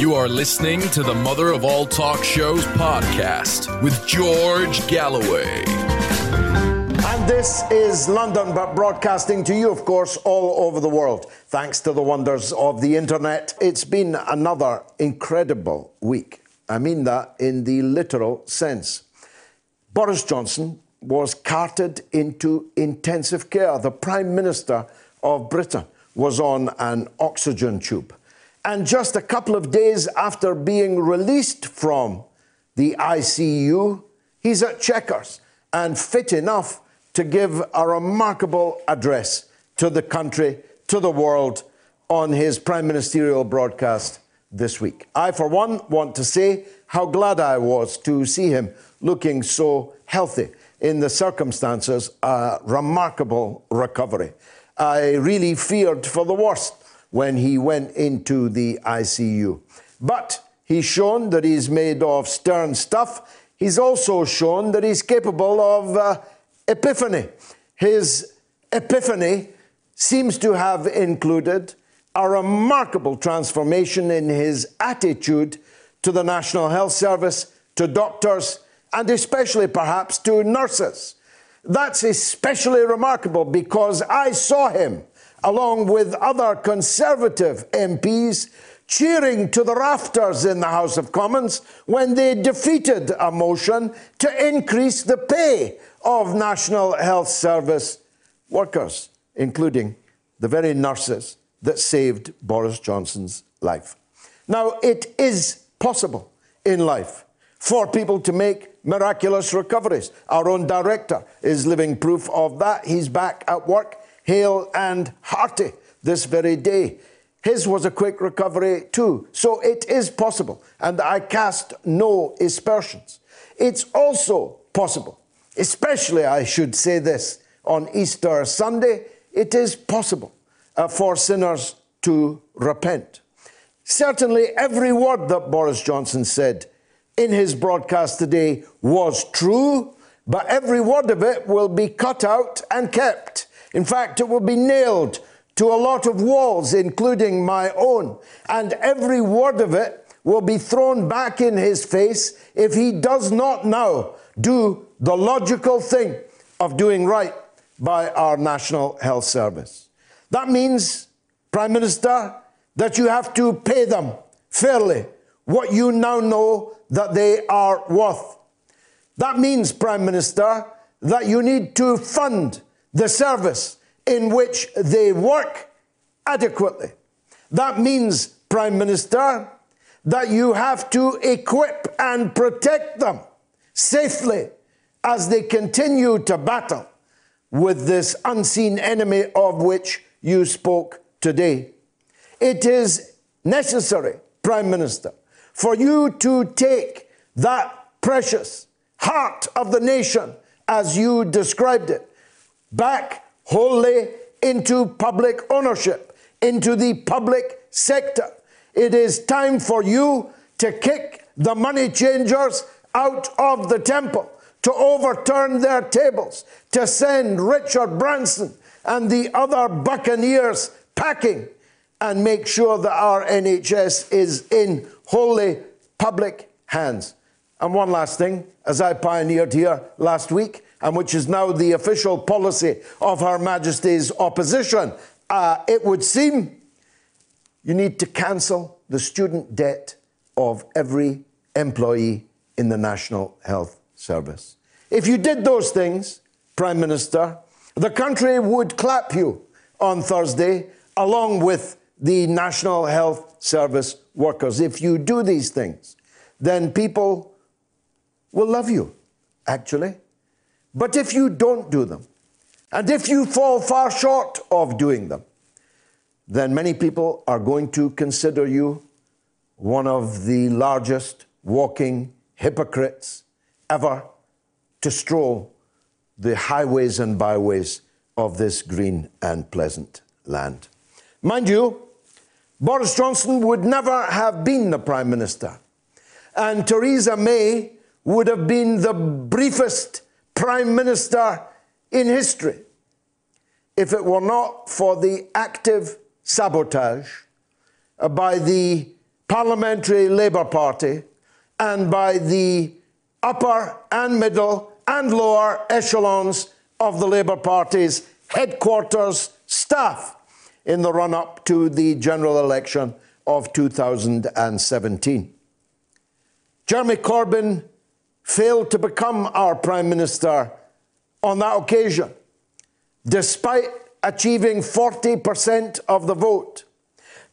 You are listening to the Mother of All Talk Shows podcast with George Galloway. And this is London, but broadcasting to you, of course, all over the world. Thanks to the wonders of the internet, it's been another incredible week. I mean that in the literal sense. Boris Johnson was carted into intensive care. The Prime Minister of Britain was on an oxygen tube. And just a couple of days after being released from the ICU, he's at Chequers and fit enough to give a remarkable address to the country, to the world, on his prime ministerial broadcast this week. I, for one, want to say how glad I was to see him looking so healthy in the circumstances, a remarkable recovery. I really feared for the worst when he went into the ICU. But he's shown that he's made of stern stuff. He's also shown that he's capable of epiphany. His epiphany seems to have included a remarkable transformation in his attitude to the National Health Service, to doctors, and especially perhaps to nurses. That's especially remarkable because I saw him, along with other Conservative MPs, cheering to the rafters in the House of Commons when they defeated a motion to increase the pay of National Health Service workers, including the very nurses that saved Boris Johnson's life. Now, it is possible in life for people to make miraculous recoveries. Our own director is living proof of that. He's back at work, hale and hearty this very day. His was a quick recovery too, so it is possible, and I cast no aspersions. It's also possible, especially I should say this, on Easter Sunday, it is possible for sinners to repent. Certainly every word that Boris Johnson said in his broadcast today was true, but every word of it will be cut out and kept. In fact, it will be nailed to a lot of walls, including my own, and every word of it will be thrown back in his face if he does not now do the logical thing of doing right by our National Health Service. That means, Prime Minister, that you have to pay them fairly what you now know that they are worth. That means, Prime Minister, that you need to fund the service in which they work adequately. That means, Prime Minister, that you have to equip and protect them safely as they continue to battle with this unseen enemy of which you spoke today. It is necessary, Prime Minister, for you to take that precious heart of the nation, as you described it, back wholly into public ownership, into the public sector. It is time for you to kick the money changers out of the temple, to overturn their tables, to send Richard Branson and the other buccaneers packing, and make sure that our NHS is in wholly public hands. And one last thing, as I pioneered here last week, and which is now the official policy of Her Majesty's opposition, it would seem you need to cancel the student debt of every employee in the National Health Service. If you did those things, Prime Minister, the country would clap you on Thursday, along with the National Health Service workers. If you do these things, then people will love you, actually. But if you don't do them, And if you fall far short of doing them, then many people are going to consider you one of the largest walking hypocrites ever to stroll the highways and byways of this green and pleasant land. Mind you, Boris Johnson would never have been the Prime Minister, and Theresa May would have been the briefest Prime Minister in history if it were not for the active sabotage by the Parliamentary Labour Party and by the upper and middle and lower echelons of the Labour Party's headquarters staff in the run-up to the general election of 2017. Jeremy Corbyn failed to become our Prime Minister on that occasion, despite achieving 40% of the vote,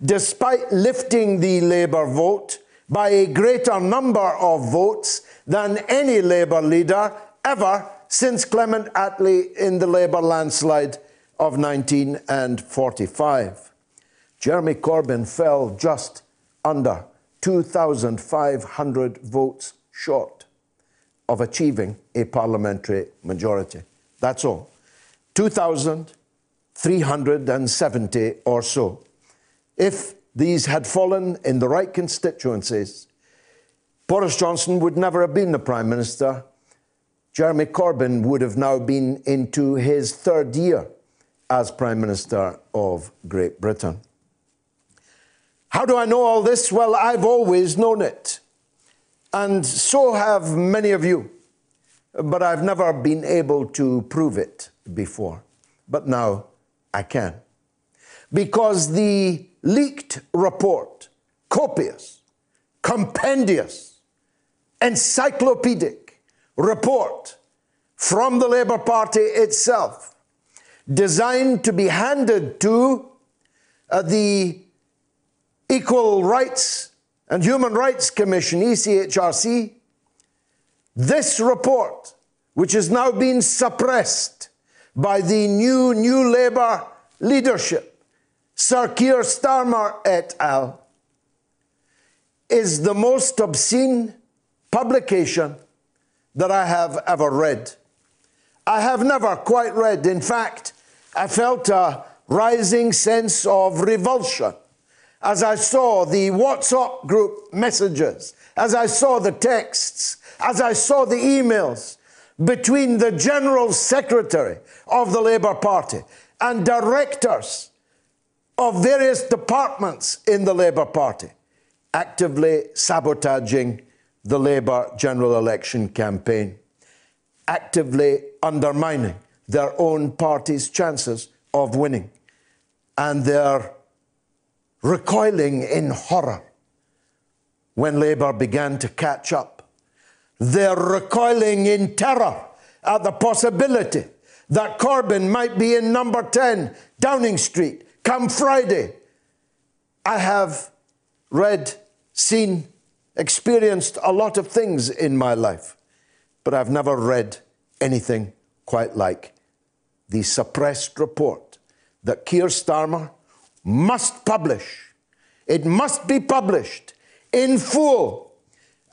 despite lifting the Labour vote by a greater number of votes than any Labour leader ever since Clement Attlee in the Labour landslide of 1945. Jeremy Corbyn fell just under 2,500 votes short of achieving a parliamentary majority. That's all. 2,370 or so. If these had fallen in the right constituencies, Boris Johnson would never have been the Prime Minister. Jeremy Corbyn would have now been into his third year as Prime Minister of Great Britain. How do I know all this? Well, I've always known it, and so have many of you, but I've never been able to prove it before. But now I can, because the leaked report, copious, compendious, encyclopedic report from the Labour Party itself, designed to be handed to the Equal Rights and Human Rights Commission, ECHRC, this report, which has now been suppressed by the new Labour leadership, Sir Keir Starmer et al., is the most obscene publication that I have ever read. I have never quite read. In fact, I felt a rising sense of revulsion as I saw the WhatsApp group messages, as I saw the texts, as I saw the emails between the General Secretary of the Labour Party and directors of various departments in the Labour Party, actively sabotaging the Labour general election campaign, actively undermining their own party's chances of winning, and their recoiling in horror when Labour began to catch up. They're recoiling in terror at the possibility that Corbyn might be in number 10 Downing Street come Friday. I have read, seen, experienced a lot of things in my life, but I've never read anything quite like the suppressed report that Keir Starmer must publish. It must be published in full,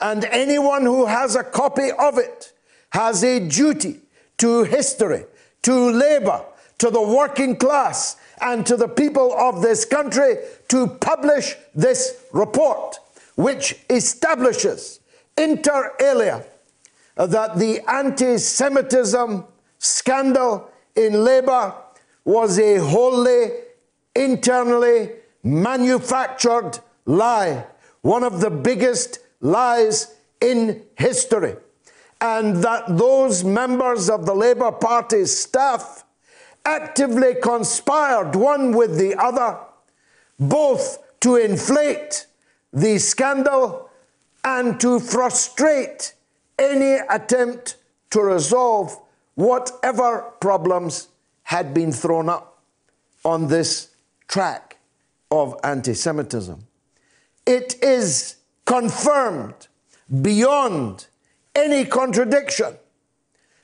and anyone who has a copy of it has a duty to history, to Labour, to the working class, and to the people of this country to publish this report, which establishes, inter alia, that the anti-Semitism scandal in Labour was a wholly, internally manufactured lie, one of the biggest lies in history, and that those members of the Labour Party's staff actively conspired one with the other, both to inflate the scandal and to frustrate any attempt to resolve whatever problems had been thrown up on this track of anti-Semitism. It is confirmed beyond any contradiction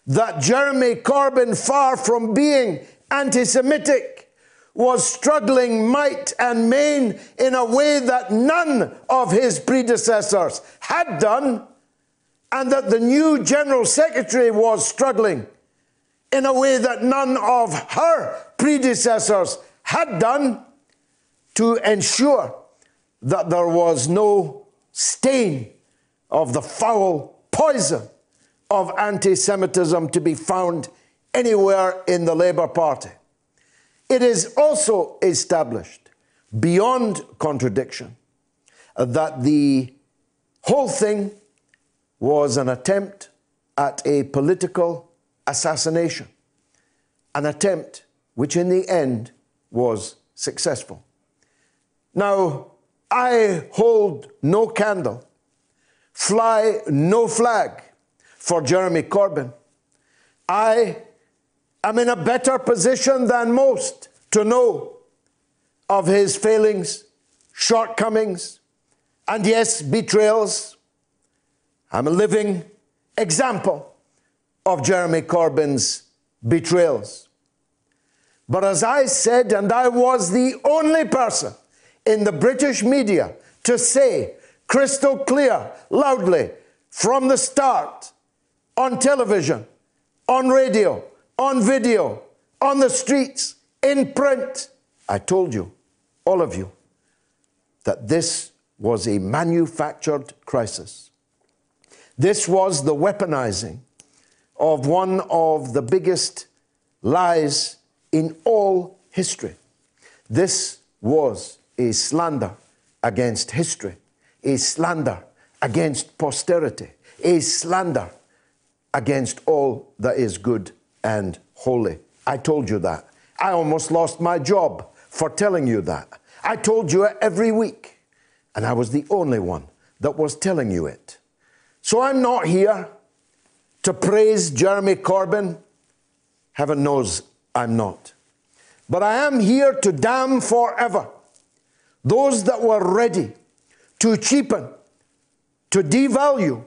that Jeremy Corbyn, far from being anti-Semitic, was struggling might and main in a way that none of his predecessors had done, and that the new General Secretary was struggling in a way that none of her predecessors had done, to ensure that there was no stain of the foul poison of anti-Semitism to be found anywhere in the Labour Party. It is also established, beyond contradiction, that the whole thing was an attempt at a political assassination, an attempt which in the end was successful. Now, I hold no candle, fly no flag for Jeremy Corbyn. I am in a better position than most to know of his failings, shortcomings, and yes, betrayals. I'm a living example of Jeremy Corbyn's betrayals. But as I said, and I was the only person in the British media to say crystal clear, loudly, from the start, on television, on radio, on video, on the streets, in print, I told you, all of you, that this was a manufactured crisis. This was the weaponizing of one of the biggest lies in all history. This was a slander against history, a slander against posterity, a slander against all that is good and holy. I told you that. I almost lost my job for telling you that. I told you it every week, and I was the only one that was telling you it. So I'm not here to praise Jeremy Corbyn. Heaven knows I'm not. But I am here to damn forever those that were ready to cheapen, to devalue,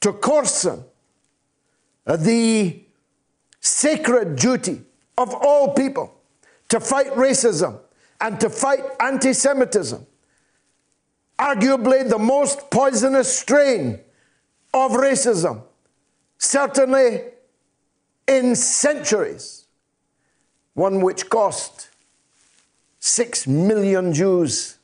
to coarsen the sacred duty of all people to fight racism and to fight anti-Semitism, arguably the most poisonous strain of racism, certainly in centuries, one which cost 6 million Jews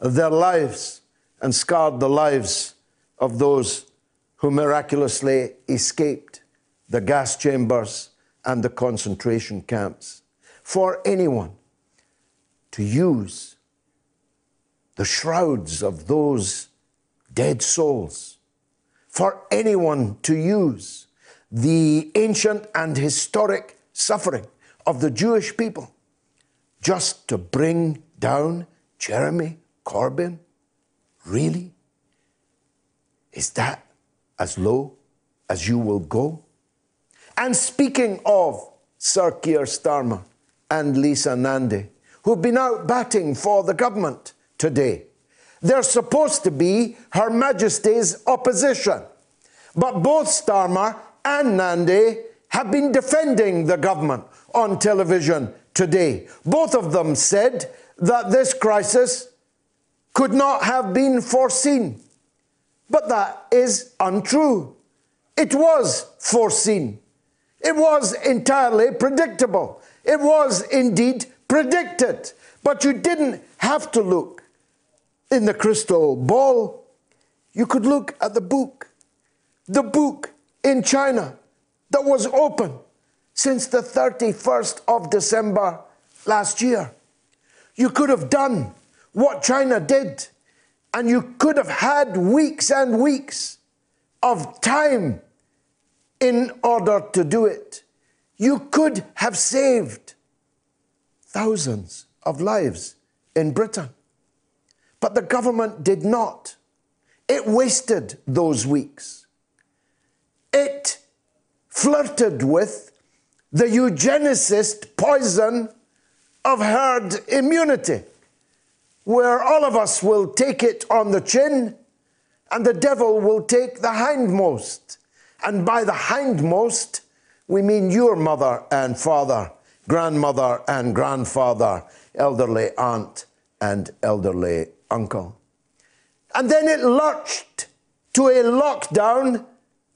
their lives and scarred the lives of those who miraculously escaped the gas chambers and the concentration camps. For anyone to use the shrouds of those dead souls, for anyone to use the ancient and historic suffering of the Jewish people just to bring down Jeremy Corbyn? Really? Is that as low as you will go? And speaking of Sir Keir Starmer and Lisa Nandi, who've been out batting for the government today, they're supposed to be Her Majesty's opposition. But both Starmer and Nandi have been defending the government on television today. Both of them said that this crisis could not have been foreseen. But that is untrue. It was foreseen. It was entirely predictable. It was indeed predicted. But you didn't have to look in the crystal ball. You could look at the book in China that was open since the 31st of December last year. You could have done what China did, and you could have had weeks and weeks of time in order to do it. You could have saved thousands of lives in Britain. But the government did not. It wasted those weeks. It flirted with the eugenicist poison of herd immunity, where all of us will take it on the chin and the devil will take the hindmost. And by the hindmost, We mean your mother and father, grandmother and grandfather, elderly aunt and elderly uncle. And then it lurched to a lockdown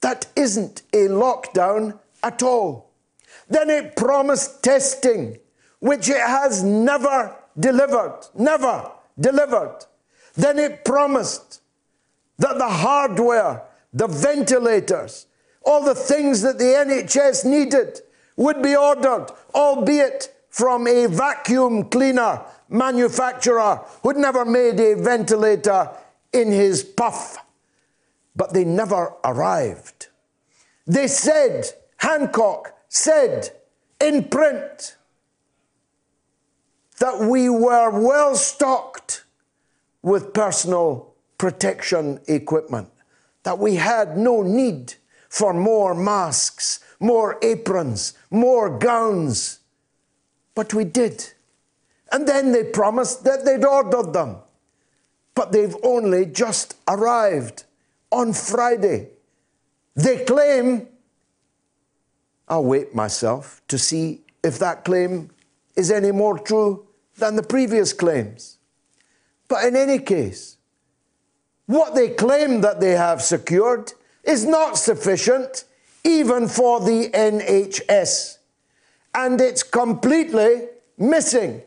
that isn't a lockdown at all. Then it promised testing, which it has never delivered, never delivered. Then it promised that the hardware, the ventilators, all the things that the NHS needed would be ordered, albeit from a vacuum cleaner manufacturer who'd never made a ventilator in his puff. But they never arrived. They said, Hancock said in print, that we were well stocked with personal protection equipment, that we had no need for more masks, more aprons, more gowns. But we did. And then they promised that they'd ordered them. But they've only just arrived on Friday. They claim, I'll wait myself to see if that claim is any more true than the previous claims. But in any case, what they claim that they have secured is not sufficient even for the NHS. And it's completely missing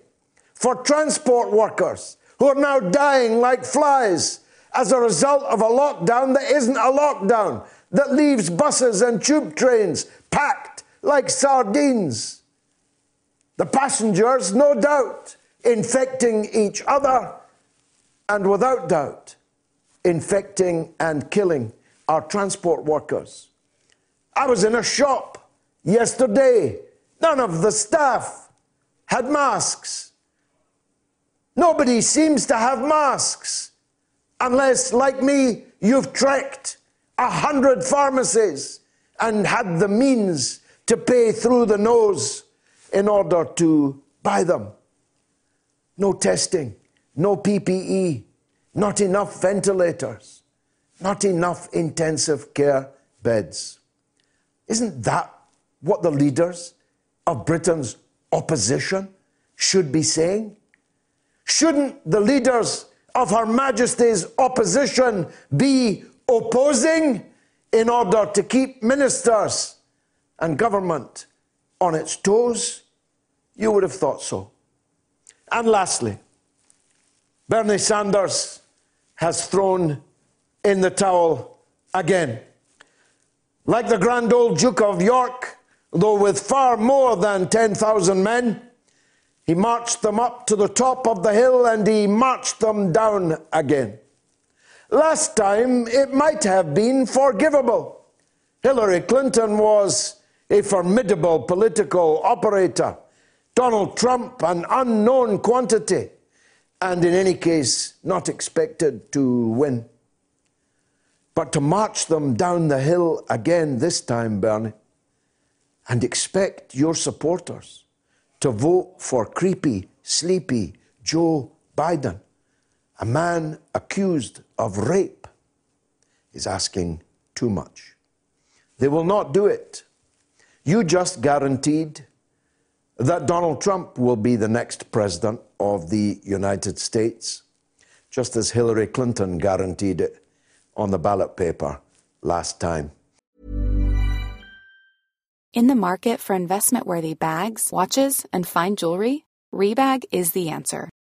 for transport workers who are now dying like flies as a result of a lockdown that isn't a lockdown, that leaves buses and tube trains packed like sardines. The passengers, no doubt, infecting each other and without doubt, infecting and killing our transport workers. I was in a shop yesterday. None of the staff had masks. Nobody seems to have masks, unless, like me, you've trekked 100 pharmacies and had the means to pay through the nose in order to buy them. No testing, no PPE, not enough ventilators, not enough intensive care beds. Isn't that what the leaders of Britain's opposition should be saying? Shouldn't the leaders of Her Majesty's opposition be opposing in order to keep ministers and government on its toes? You would have thought so. And lastly, Bernie Sanders has thrown in the towel again. Like the grand old Duke of York, though with far more than 10,000 men, he marched them up to the top of the hill and he marched them down again. Last time, it might have been forgivable. Hillary Clinton was a formidable political operator, Donald Trump an unknown quantity, and in any case, not expected to win. But to march them down the hill again this time, Bernie, and expect your supporters to vote for creepy, sleepy Joe Biden, a man accused of rape, is asking too much. They will not do it. You just guaranteed that Donald Trump will be the next president of the United States, just as Hillary Clinton guaranteed it on the ballot paper last time. In the market for investment-worthy bags, watches, and fine jewelry, Rebag is the answer.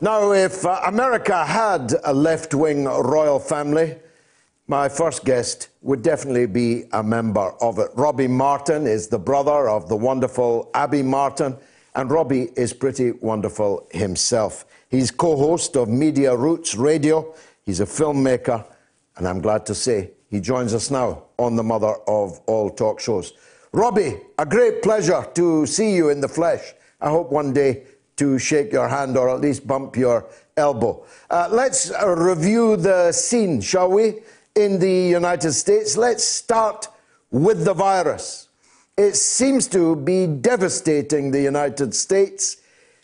Now, if America had a left-wing royal family, my first guest would definitely be a member of it. Robbie Martin is the brother of the wonderful Abby Martin, and Robbie is pretty wonderful himself. He's co-host of Media Roots Radio. He's a filmmaker, and I'm glad to say he joins us now on the mother of all talk shows. Robbie, a great pleasure to see you in the flesh. I hope one day to shake your hand or at least bump your elbow. Let's review the scene, shall we? In the United States, let's start with the virus. It seems to be devastating the United States,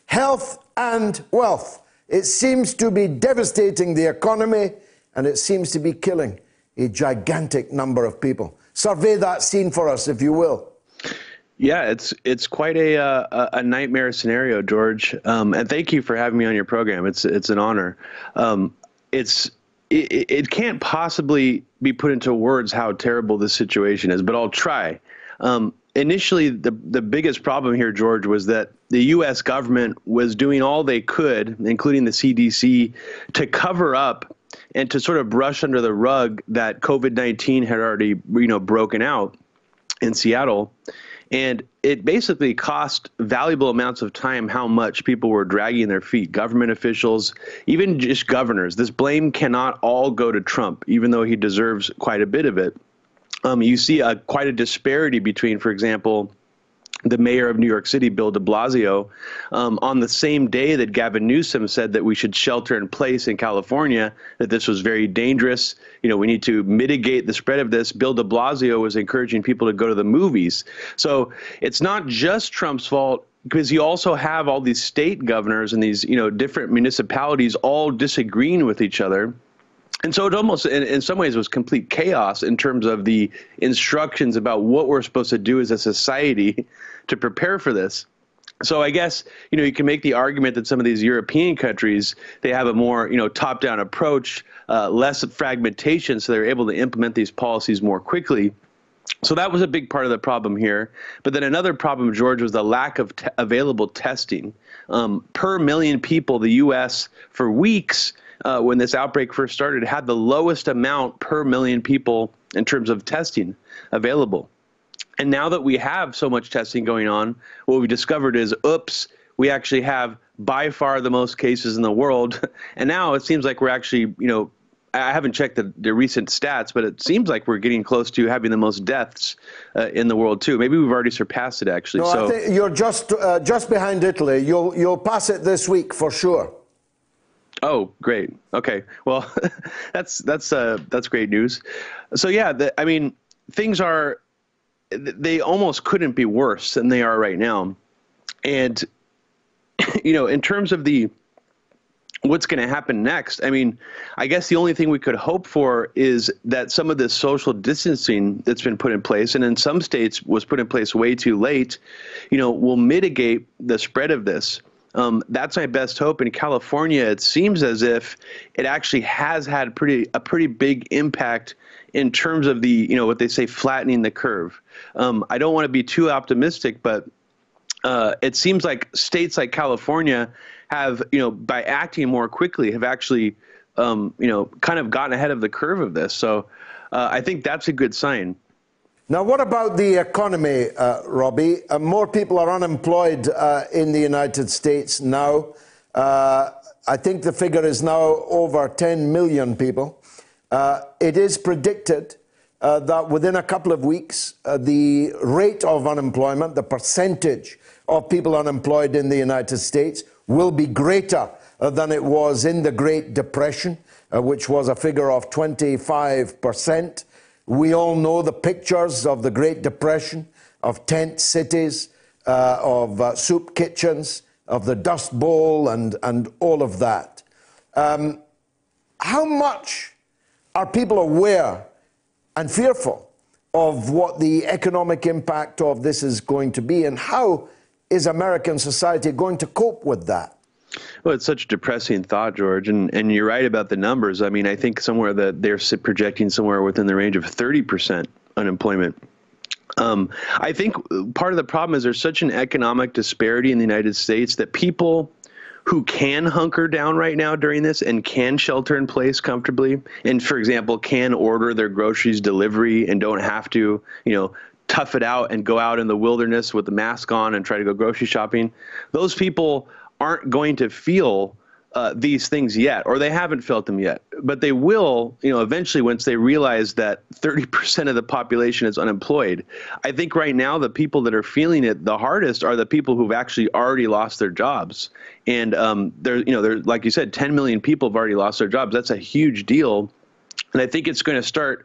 health and wealth. It seems to be devastating the economy, and it seems to be killing a gigantic number of people. Survey that scene for us, if you will. Yeah, it's quite a nightmare scenario, George. And thank you for having me on your program. It's an honor. It can't possibly be put into words how terrible this situation is, but I'll try. Initially, the biggest problem here, George, was that the U.S. government was doing all they could, including the CDC, to cover up and to sort of brush under the rug that COVID-19 had already, broken out in Seattle. And it basically cost valuable amounts of time how much people were dragging their feet, government officials, even just governors. This blame cannot all go to Trump, even though he deserves quite a bit of it. You see quite a disparity between, for example, the mayor of New York City, Bill de Blasio, on the same day that Gavin Newsom said that we should shelter in place in California, that this was very dangerous. We need to mitigate the spread of this. Bill de Blasio was encouraging people to go to the movies. So it's not just Trump's fault, because you also have all these state governors and these, different municipalities all disagreeing with each other. And so it almost, in some ways, was complete chaos in terms of the instructions about what we're supposed to do as a society to prepare for this. So I guess, you can make the argument that some of these European countries, they have a more, top-down approach, less fragmentation, so they're able to implement these policies more quickly. So that was a big part of the problem here. But then another problem, George, was the lack of available testing. Per million people, the U.S. for weeks, when this outbreak first started, had the lowest amount per million people in terms of testing available. And now that we have so much testing going on, what we discovered is, we actually have by far the most cases in the world. And now it seems like we're actually, I haven't checked the recent stats, but it seems like we're getting close to having the most deaths in the world too. Maybe we've already surpassed it, actually. No, so I think you're just behind Italy. You'll pass it this week for sure. Oh, great. Okay. Well, that's great news. So yeah, things are, they almost couldn't be worse than they are right now. And, in terms of what's going to happen next, I guess the only thing we could hope for is that some of this social distancing that's been put in place, and in some states was put in place way too late, will mitigate the spread of this. That's my best hope. In California, it seems as if it actually has had a pretty big impact in terms of the, what they say, flattening the curve. I don't want to be too optimistic, but it seems like states like California have, by acting more quickly, have actually, kind of gotten ahead of the curve of this. So I think that's a good sign. Now, what about the economy, Robbie? More people are unemployed in the United States now. I think the figure is now over 10 million people. It is predicted that within a couple of weeks, the rate of unemployment, the percentage of people unemployed in the United States, will be greater than it was in the Great Depression, which was a figure of 25%. We all know the pictures of the Great Depression, of tent cities, of soup kitchens, of the Dust Bowl, and all of that. How much Are people aware and fearful of what the economic impact of this is going to be, and how is American society going to cope with that? Well, it's such a depressing thought, George, and you're right about the numbers. I mean, I think somewhere that they're projecting somewhere within the range of 30% unemployment. I think part of the problem is there's such an economic disparity in the United States that people who can hunker down right now during this and can shelter in place comfortably, and, for example, can order their groceries delivery and don't have to, you know, tough it out and go out in the wilderness with the mask on and try to go grocery shopping, those people aren't going to feel these things yet, or they haven't felt them yet, but they will, you know, eventually once they realize that 30% of the population is unemployed. I think right now the people that are feeling it the hardest are the people who've actually already lost their jobs. And there, like you said, 10 million people have already lost their jobs. That's a huge deal. And I think it's going to start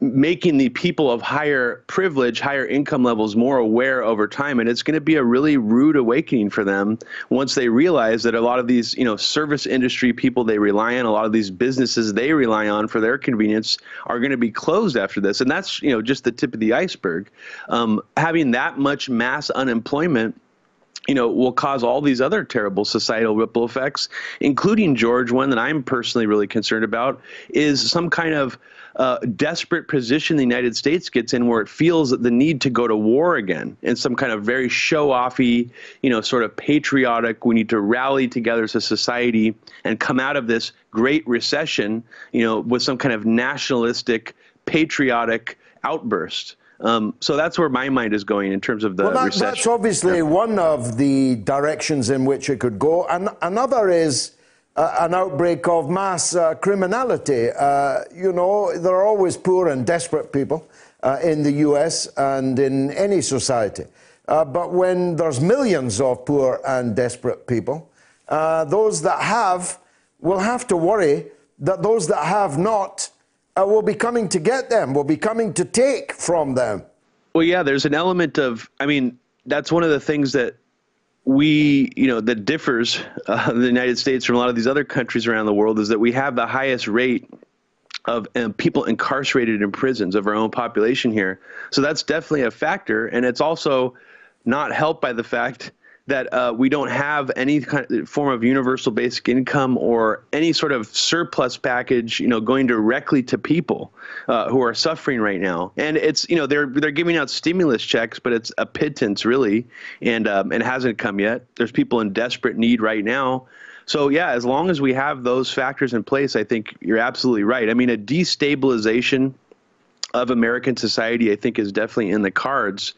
making the people of higher privilege, higher income levels more aware over time. And it's going to be a really rude awakening for them once they realize that a lot of these, you know, service industry people they rely on, a lot of these businesses they rely on for their convenience are going to be closed after this. And that's, you know, just the tip of the iceberg. Having that much mass unemployment, you know, will cause all these other terrible societal ripple effects, including, George, one that I'm personally really concerned about is some kind of desperate position the United States gets in where it feels the need to go to war again in some kind of very show-offy, you know, sort of patriotic, we need to rally together as a society and come out of this great recession, you know, with some kind of nationalistic, patriotic outburst. So that's where my mind is going in terms of the recession. That's obviously one of the directions in which it could go. And another is an outbreak of mass criminality. You know, there are always poor and desperate people in the U.S. and in any society. But when there's millions of poor and desperate people, those that have will have to worry that those that have not will be coming to get them, will be coming to take from them. Well, yeah, there's an element of, I mean, that's one of the things that we, you know, that differs the United States from a lot of these other countries around the world is that we have the highest rate of people incarcerated in prisons of our own population here. So that's definitely a factor. And it's also not helped by the fact that we don't have any kind of form of universal basic income or any sort of surplus package, you know, going directly to people who are suffering right now. And it's, you know, they're giving out stimulus checks, but it's a pittance really, and hasn't come yet. There's people in desperate need right now. So yeah, as long as we have those factors in place, I think you're absolutely right. I mean, a destabilization of American society, I think, is definitely in the cards.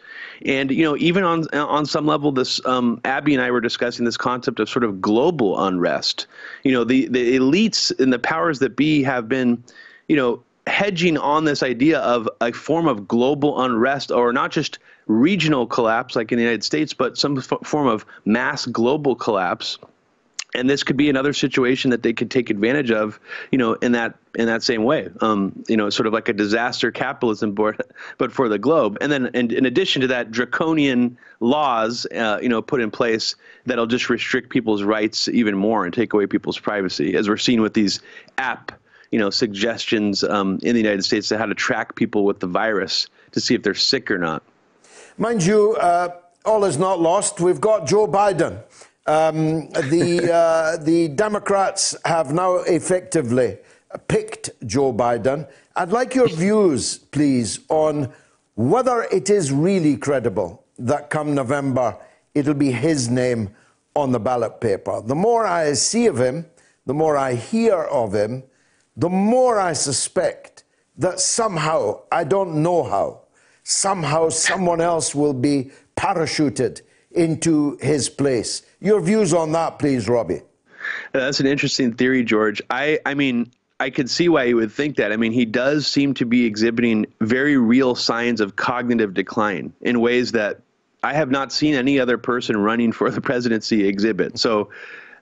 And, you know, even on some level, this Abby and I were discussing this concept of sort of global unrest. You know, the elites and the powers that be have been, you know, hedging on this idea of a form of global unrest, or not just regional collapse like in the United States, but some form of mass global collapse. And this could be another situation that they could take advantage of, you know, in that same way, you know, sort of like a disaster capitalism board, but for the globe. And then in addition to that, draconian laws, you know, put in place that'll just restrict people's rights even more and take away people's privacy, as we're seeing with these app, you know, suggestions in the United States to how to track people with the virus to see if they're sick or not. Mind you, all is not lost. We've got Joe Biden. The Democrats have now effectively picked Joe Biden. I'd like your views, please, on whether it is really credible that come November it'll be his name on the ballot paper. The more I see of him, the more I hear of him, the more I suspect that somehow, I don't know how, somehow someone else will be parachuted into his place. Your views on that, please, Robbie. That's an interesting theory, George. I mean, I could see why you would think that. I mean, he does seem to be exhibiting very real signs of cognitive decline in ways that I have not seen any other person running for the presidency exhibit. So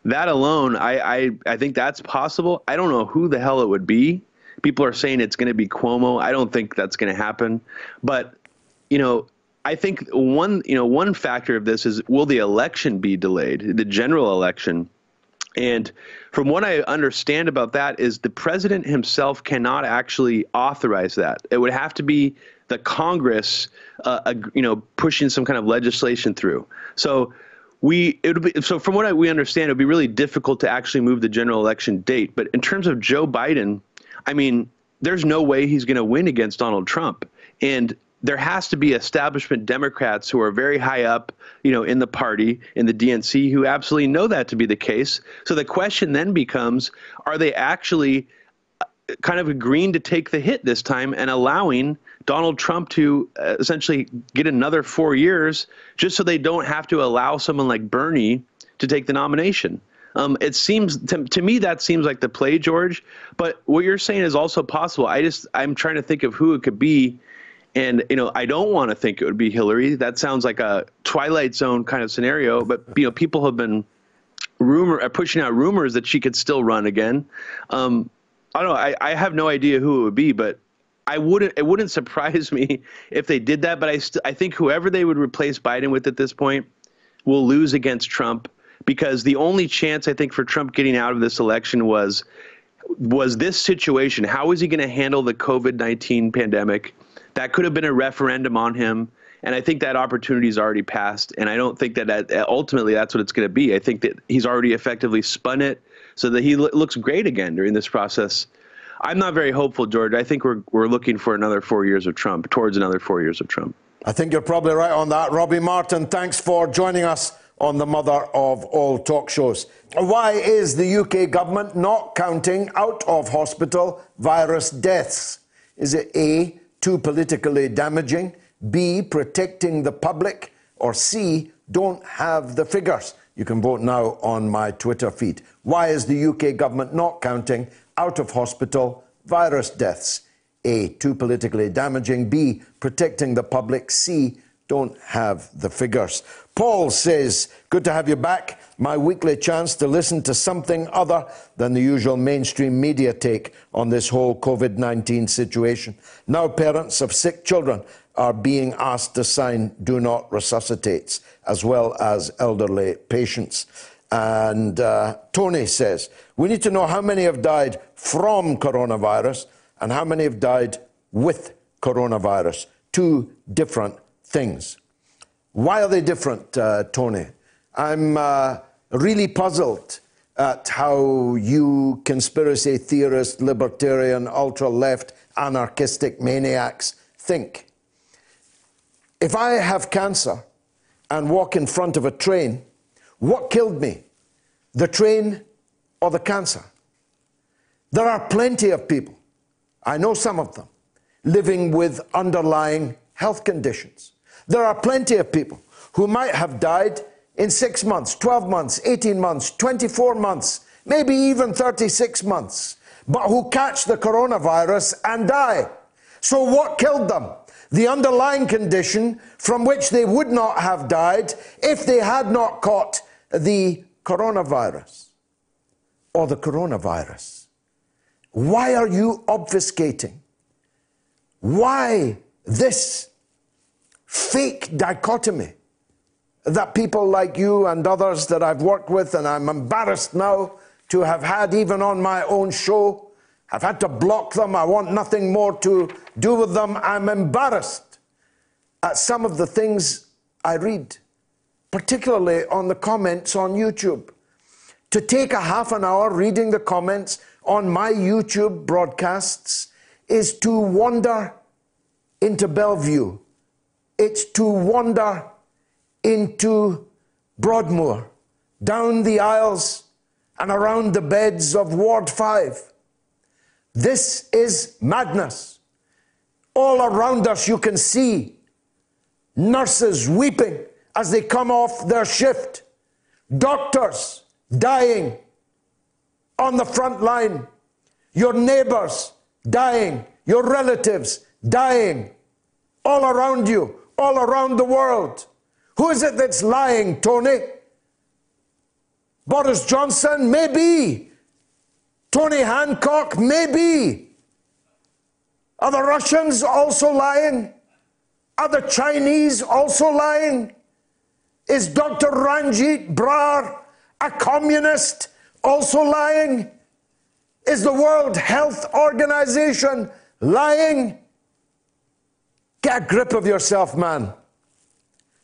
that alone, I think that's possible. I don't know who the hell it would be. People are saying it's going to be Cuomo. I don't think that's going to happen. But, you know, I think one factor of this is, will the election be delayed, the general election? And from what I understand about that is the president himself cannot actually authorize that. It would have to be the Congress, pushing some kind of legislation through. So from what we understand, it would be really difficult to actually move the general election date. But in terms of Joe Biden, I mean, there's no way he's going to win against Donald Trump. And there has to be establishment Democrats who are very high up, in the party, in the DNC, who absolutely know that to be the case. So the question then becomes, are they actually kind of agreeing to take the hit this time and allowing Donald Trump to essentially get another 4 years just so they don't have to allow someone like Bernie to take the nomination? It seems to me that seems like the play, George. But what you're saying is also possible. I'm trying to think of who it could be. And, I don't want to think it would be Hillary. That sounds like a Twilight Zone kind of scenario. But, people have been pushing out rumors that she could still run again. I don't know. I have no idea who it would be, but it wouldn't surprise me if they did that. But I think whoever they would replace Biden with at this point will lose against Trump, because the only chance I think for Trump getting out of this election was this situation. How is he going to handle the COVID-19 pandemic? That could have been a referendum on him. And I think that opportunity is already passed. And I don't think that ultimately that's what it's going to be. I think that he's already effectively spun it so that he looks great again during this process. I'm not very hopeful, George. I think we're looking for another 4 years of Trump, towards another 4 years of Trump. I think you're probably right on that. Robbie Martin, thanks for joining us on the mother of all talk shows. Why is the UK government not counting out-of-hospital virus deaths? Is it A, too politically damaging, B, protecting the public, or C, don't have the figures? You can vote now on my Twitter feed. Why is the UK government not counting out-of-hospital virus deaths? A, too politically damaging, B, protecting the public, C, don't have the figures. Paul says, good to have you back. My weekly chance to listen to something other than the usual mainstream media take on this whole COVID-19 situation. Now parents of sick children are being asked to sign do not resuscitates, as well as elderly patients. And Tony says, we need to know how many have died from coronavirus and how many have died with coronavirus. Two different things. Why are they different, Tony? I'm really puzzled at how you conspiracy theorist, libertarian, ultra-left, anarchistic maniacs think. If I have cancer and walk in front of a train, what killed me? The train or the cancer? There are plenty of people, I know some of them, living with underlying health conditions. There are plenty of people who might have died in 6 months, 12 months, 18 months, 24 months, maybe even 36 months, but who catch the coronavirus and die. So what killed them? The underlying condition from which they would not have died if they had not caught the coronavirus or the coronavirus. Why are you obfuscating? Why this fake dichotomy that people like you and others that I've worked with, and I'm embarrassed now to have had even on my own show, I've had to block them, I want nothing more to do with them, I'm embarrassed at some of the things I read, particularly on the comments on YouTube. To take a half an hour reading the comments on my YouTube broadcasts is to wander into Bellevue. It's to wander into Broadmoor, down the aisles and around the beds of Ward 5. This is madness. All around us you can see nurses weeping as they come off their shift, doctors dying on the front line, your neighbors dying, your relatives dying, all around you, all around the world. Who is it that's lying, Tony? Boris Johnson? Maybe. Tony Hancock? Maybe. Are the Russians also lying? Are the Chinese also lying? Is Dr. Ranjeet Brar a communist Also lying is the World Health Organization. Lying. Get a grip of yourself, man.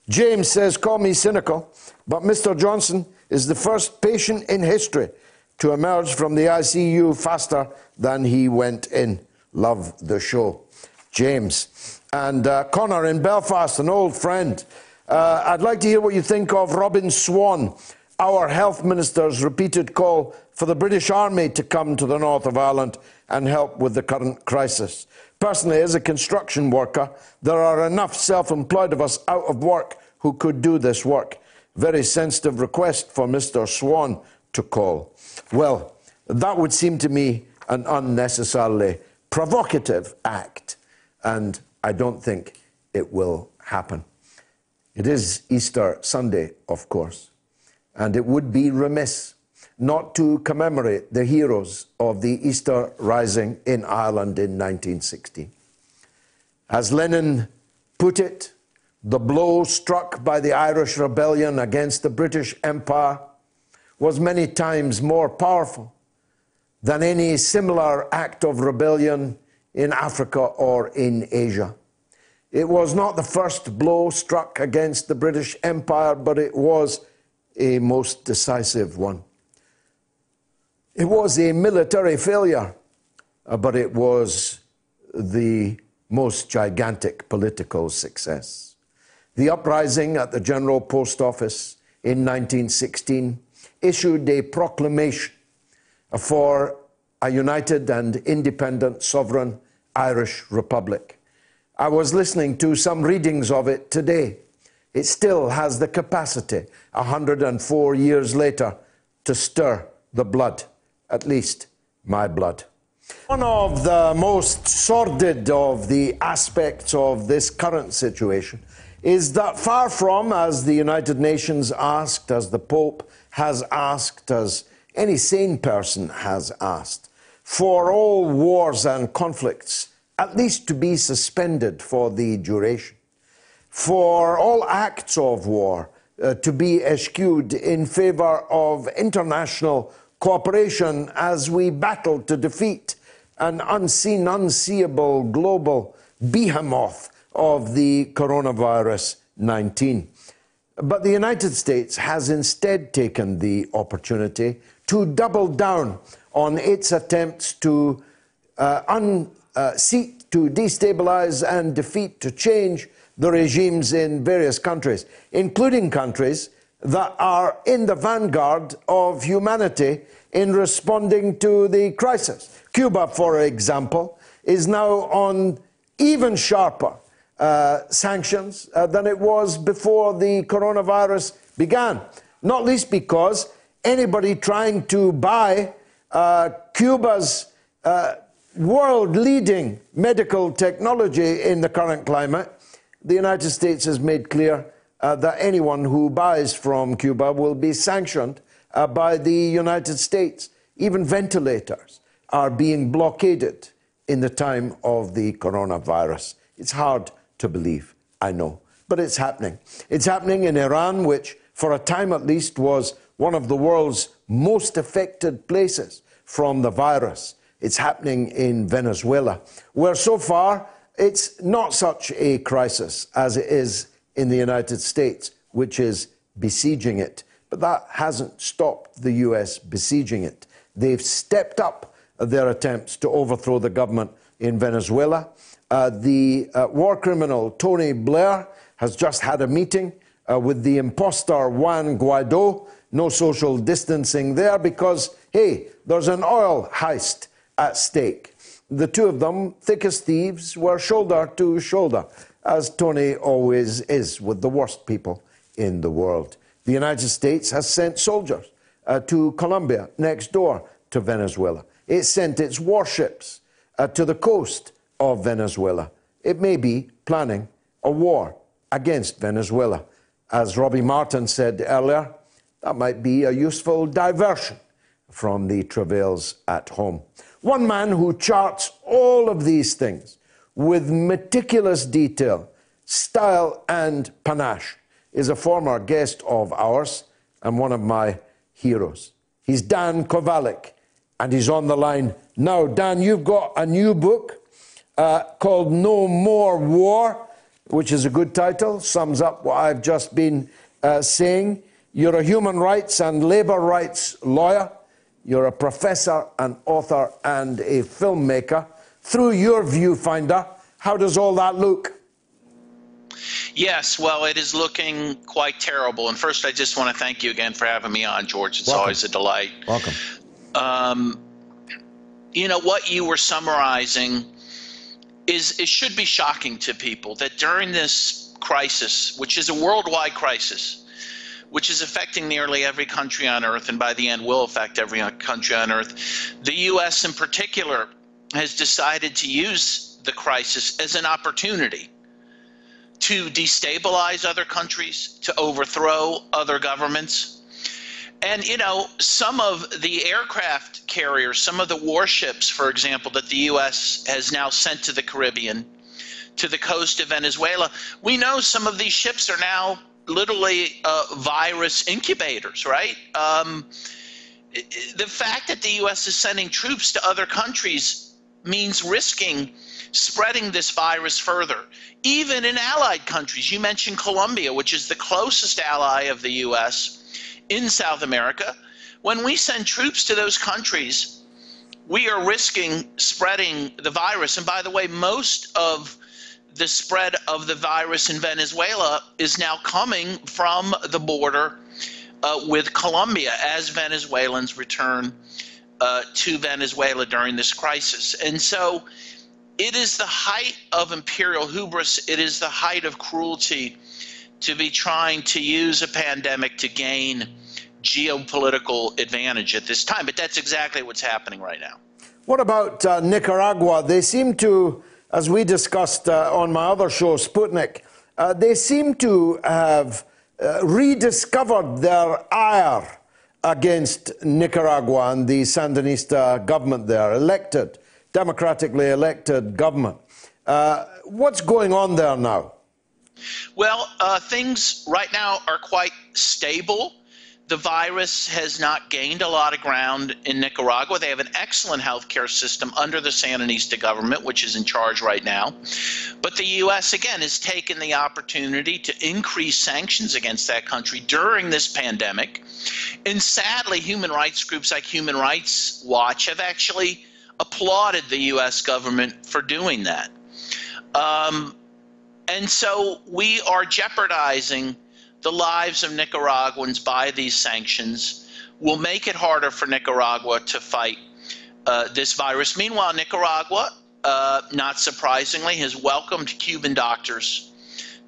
James says, call me cynical, but Mr. Johnson is the first patient in history to emerge from the ICU faster than he went in. Love the show, James. And Connor in Belfast, an old friend. I'd like to hear what you think of Robin Swan, our health minister's repeated call for the British Army to come to the north of Ireland and help with the current crisis. Personally, as a construction worker, there are enough self-employed of us out of work who could do this work. Very sensitive request for Mr. Swan to call. Well, that would seem to me an unnecessarily provocative act, and I don't think it will happen. It is Easter Sunday, of course, and it would be remiss not to commemorate the heroes of the Easter Rising in Ireland in 1916. As Lenin put it, the blow struck by the Irish rebellion against the British Empire was many times more powerful than any similar act of rebellion in Africa or in Asia. It was not the first blow struck against the British Empire, but it was a most decisive one. It was a military failure, but it was the most gigantic political success. The uprising at the General Post Office in 1916 issued a proclamation for a united and independent sovereign Irish Republic. I was listening to some readings of it today. It still has the capacity, 104 years later, to stir the blood. At least my blood. One of the most sordid of the aspects of this current situation is that far from, as the United Nations asked, as the Pope has asked, as any sane person has asked, for all wars and conflicts at least to be suspended for the duration, for all acts of war to be eschewed in favour of international cooperation as we battle to defeat an unseen, unseeable global behemoth of the coronavirus 19. But the United States has instead taken the opportunity to double down on its attempts to seek to destabilize and defeat, to change the regimes in various countries, including countries that are in the vanguard of humanity in responding to the crisis. Cuba, for example, is now on even sharper sanctions than it was before the coronavirus began, not least because anybody trying to buy Cuba's world-leading medical technology in the current climate, the United States has made clear that anyone who buys from Cuba will be sanctioned by the United States. Even ventilators are being blockaded in the time of the coronavirus. It's hard to believe, I know, but it's happening. It's happening in Iran, which for a time at least was one of the world's most affected places from the virus. It's happening in Venezuela, where so far it's not such a crisis as it is in the United States, which is besieging it. But that hasn't stopped the US besieging it. They've stepped up their attempts to overthrow the government in Venezuela. The war criminal Tony Blair has just had a meeting with the imposter Juan Guaido. No social distancing there because, hey, there's an oil heist at stake. The two of them, thick as thieves, were shoulder to shoulder, as Tony always is with the worst people in the world. The United States has sent soldiers to Colombia, next door to Venezuela. It sent its warships to the coast of Venezuela. It may be planning a war against Venezuela. As Robbie Martin said earlier, that might be a useful diversion from the travails at home. One man who charts all of these things with meticulous detail, style and panache, is a former guest of ours and one of my heroes. He's Dan Kovalik, and he's on the line now. Dan, you've got a new book called No More War, which is a good title, sums up what I've just been saying. You're a human rights and labour rights lawyer. You're a professor, an author, and a filmmaker. Through your viewfinder, how does all that look? Yes, well, it is looking quite terrible. And first, I just want to thank you again for having me on, George. It's always a delight. Welcome. You know, what you were summarizing is, it should be shocking to people that during this crisis, which is a worldwide crisis, which is affecting nearly every country on earth, and by the end will affect every country on earth, the U.S. in particular has decided to use the crisis as an opportunity to destabilize other countries, to overthrow other governments. And, you know, some of the aircraft carriers, some of the warships, for example, that the U.S. has now sent to the Caribbean, to the coast of Venezuela, we know some of these ships are now literally virus incubators, right? The fact that the U.S. is sending troops to other countries means risking spreading this virus further, even in allied countries. You mentioned Colombia, which is the closest ally of the U.S. in South America. When we send troops to those countries, we are risking spreading the virus. And by the way, most of the spread of the virus in Venezuela is now coming from the border with Colombia, as Venezuelans return to Venezuela during this crisis. And so it is the height of imperial hubris. It is the height of cruelty to be trying to use a pandemic to gain geopolitical advantage at this time. But that's exactly what's happening right now. What about Nicaragua? They seem to, as we discussed on my other show, Sputnik, they seem to have rediscovered their ire against Nicaragua and the Sandinista government there, elected, democratically elected government. What's going on there now? Well, things right now are quite stable. The virus has not gained a lot of ground in Nicaragua. They have an excellent healthcare system under the Sandinista government, which is in charge right now. But the U.S., again, has taken the opportunity to increase sanctions against that country during this pandemic. And sadly, human rights groups like Human Rights Watch have actually applauded the U.S. government for doing that. And so we are jeopardizing the lives of Nicaraguans by these sanctions. Will make it harder for Nicaragua to fight this virus. Meanwhile, Nicaragua, not surprisingly, has welcomed Cuban doctors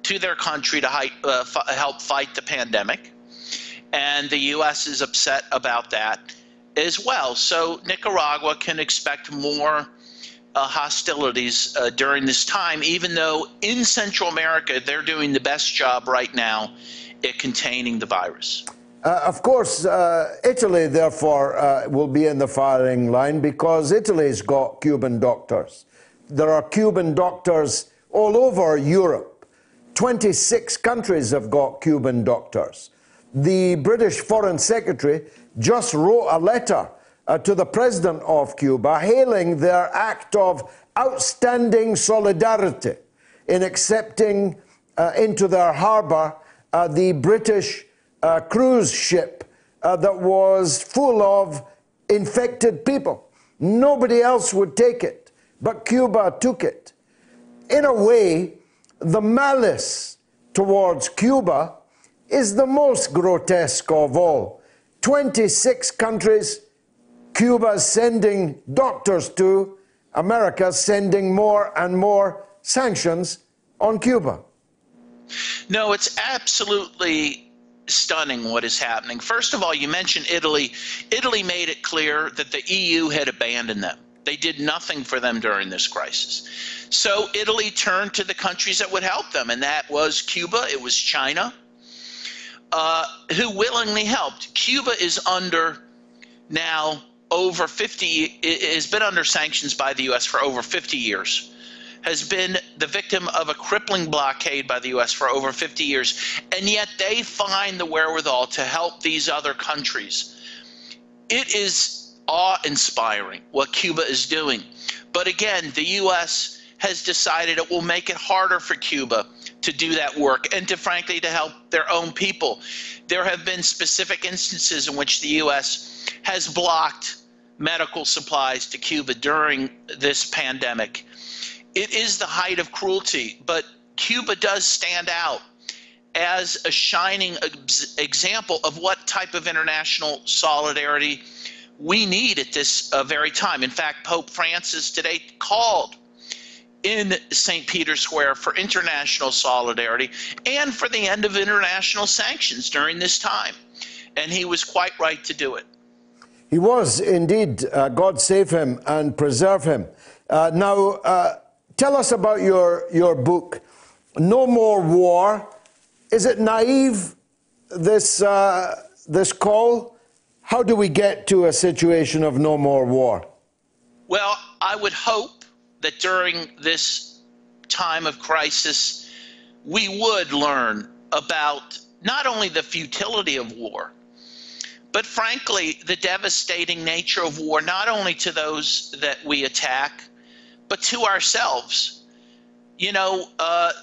to their country to help fight the pandemic. And the U.S. is upset about that as well. So Nicaragua can expect more hostilities during this time, even though in Central America, they're doing the best job right now at containing the virus. Of course, Italy, therefore, will be in the firing line because Italy's got Cuban doctors. There are Cuban doctors all over Europe. 26 countries have got Cuban doctors. The British Foreign Secretary just wrote a letter to the president of Cuba, hailing their act of outstanding solidarity in accepting into their harbour the British cruise ship that was full of infected people. Nobody else would take it, but Cuba took it. In a way, the malice towards Cuba is the most grotesque of all. 26 countries Cuba sending doctors to, America sending more and more sanctions on Cuba. No, it's absolutely stunning what is happening. First of all, you mentioned Italy. Italy made it clear that the EU had abandoned them. They did nothing for them during this crisis. So Italy turned to the countries that would help them, and that was Cuba, it was China, who willingly helped. Cuba is under now over 50, has been under sanctions by the U.S. for over 50 years, has been the victim of a crippling blockade by the U.S. for over 50 years, and yet they find the wherewithal to help these other countries It is awe-inspiring what Cuba is doing. But again, the U.S. has decided it will make it harder for Cuba to do that work and to, frankly, to help their own people. There have been specific instances in which the U.S. has blocked medical supplies to Cuba during this pandemic. It is the height of cruelty, but Cuba does stand out as a shining example of what type of international solidarity we need at this very time. In fact, Pope Francis today called in St. Peter's Square for international solidarity and for the end of international sanctions during this time. And he was quite right to do it. He was indeed. God save him and preserve him. Now, tell us about your book, No More War. Is it naive, this call? How do we get to a situation of no more war? Well, I would hope that during this time of crisis, we would learn about not only the futility of war, but frankly, the devastating nature of war, not only to those that we attack, but to ourselves. You know,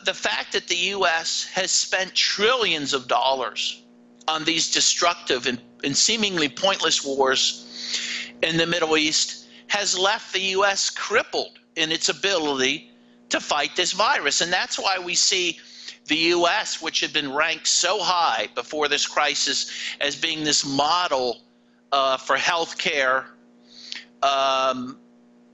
the fact that the U.S. has spent trillions of dollars on these destructive and seemingly pointless wars in the Middle East has left the U.S. crippled in its ability to fight this virus. And that's why we see the U.S., which had been ranked so high before this crisis as being this model for health care,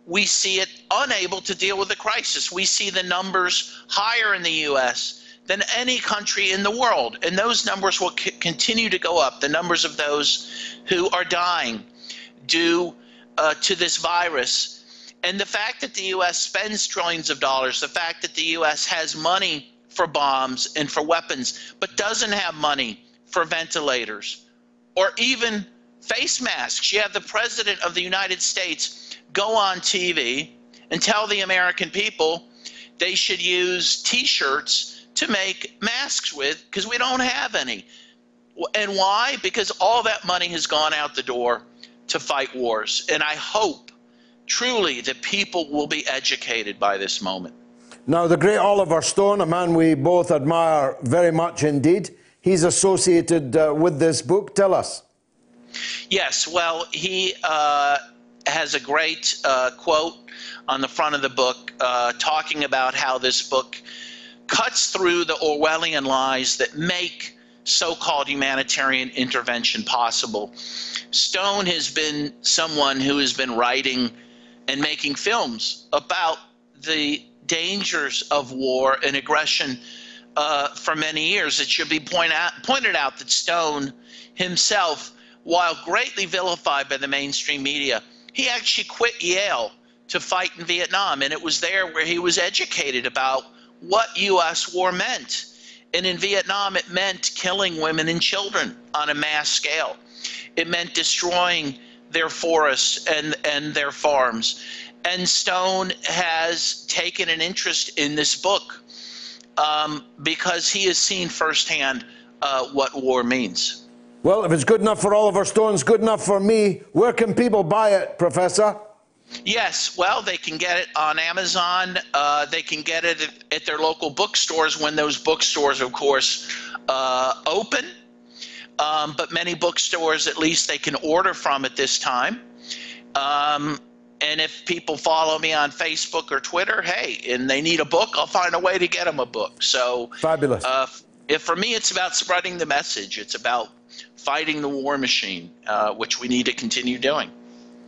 we see it unable to deal with the crisis. We see the numbers higher in the U.S. than any country in the world, and those numbers will continue to go up, the numbers of those who are dying due to this virus. And the fact that the U.S. spends trillions of dollars, the fact that the U.S. has money for bombs and for weapons, but doesn't have money for ventilators or even face masks. You have the President of the United States go on TV and tell the American people they should use T-shirts to make masks with because we don't have any. And why? Because all that money has gone out the door to fight wars. And I hope truly that people will be educated by this moment. Now, the great Oliver Stone, a man we both admire very much indeed, he's associated with this book. Tell us. Yes, well, he has a great quote on the front of the book talking about how this book cuts through the Orwellian lies that make so-called humanitarian intervention possible. Stone has been someone who has been writing and making films about the dangers of war and aggression for many years. It should be pointed out that Stone himself, while greatly vilified by the mainstream media, he actually quit Yale to fight in Vietnam, and it was there where he was educated about what U.S. war meant. And in Vietnam, it meant killing women and children on a mass scale. It meant destroying their forests and their farms. And Stone has taken an interest in this book because he has seen firsthand what war means. Well, if it's good enough for Oliver Stone, it's good enough for me. Where can people buy it, Professor? Yes, well, they can get it on Amazon. They can get it at their local bookstores when those bookstores, of course, open. But many bookstores, at least, they can order from at this time. And if people follow me on Facebook or Twitter, hey, and they need a book, I'll find a way to get them a book. So fabulous. If for me, it's about spreading the message. It's about fighting the war machine, which we need to continue doing.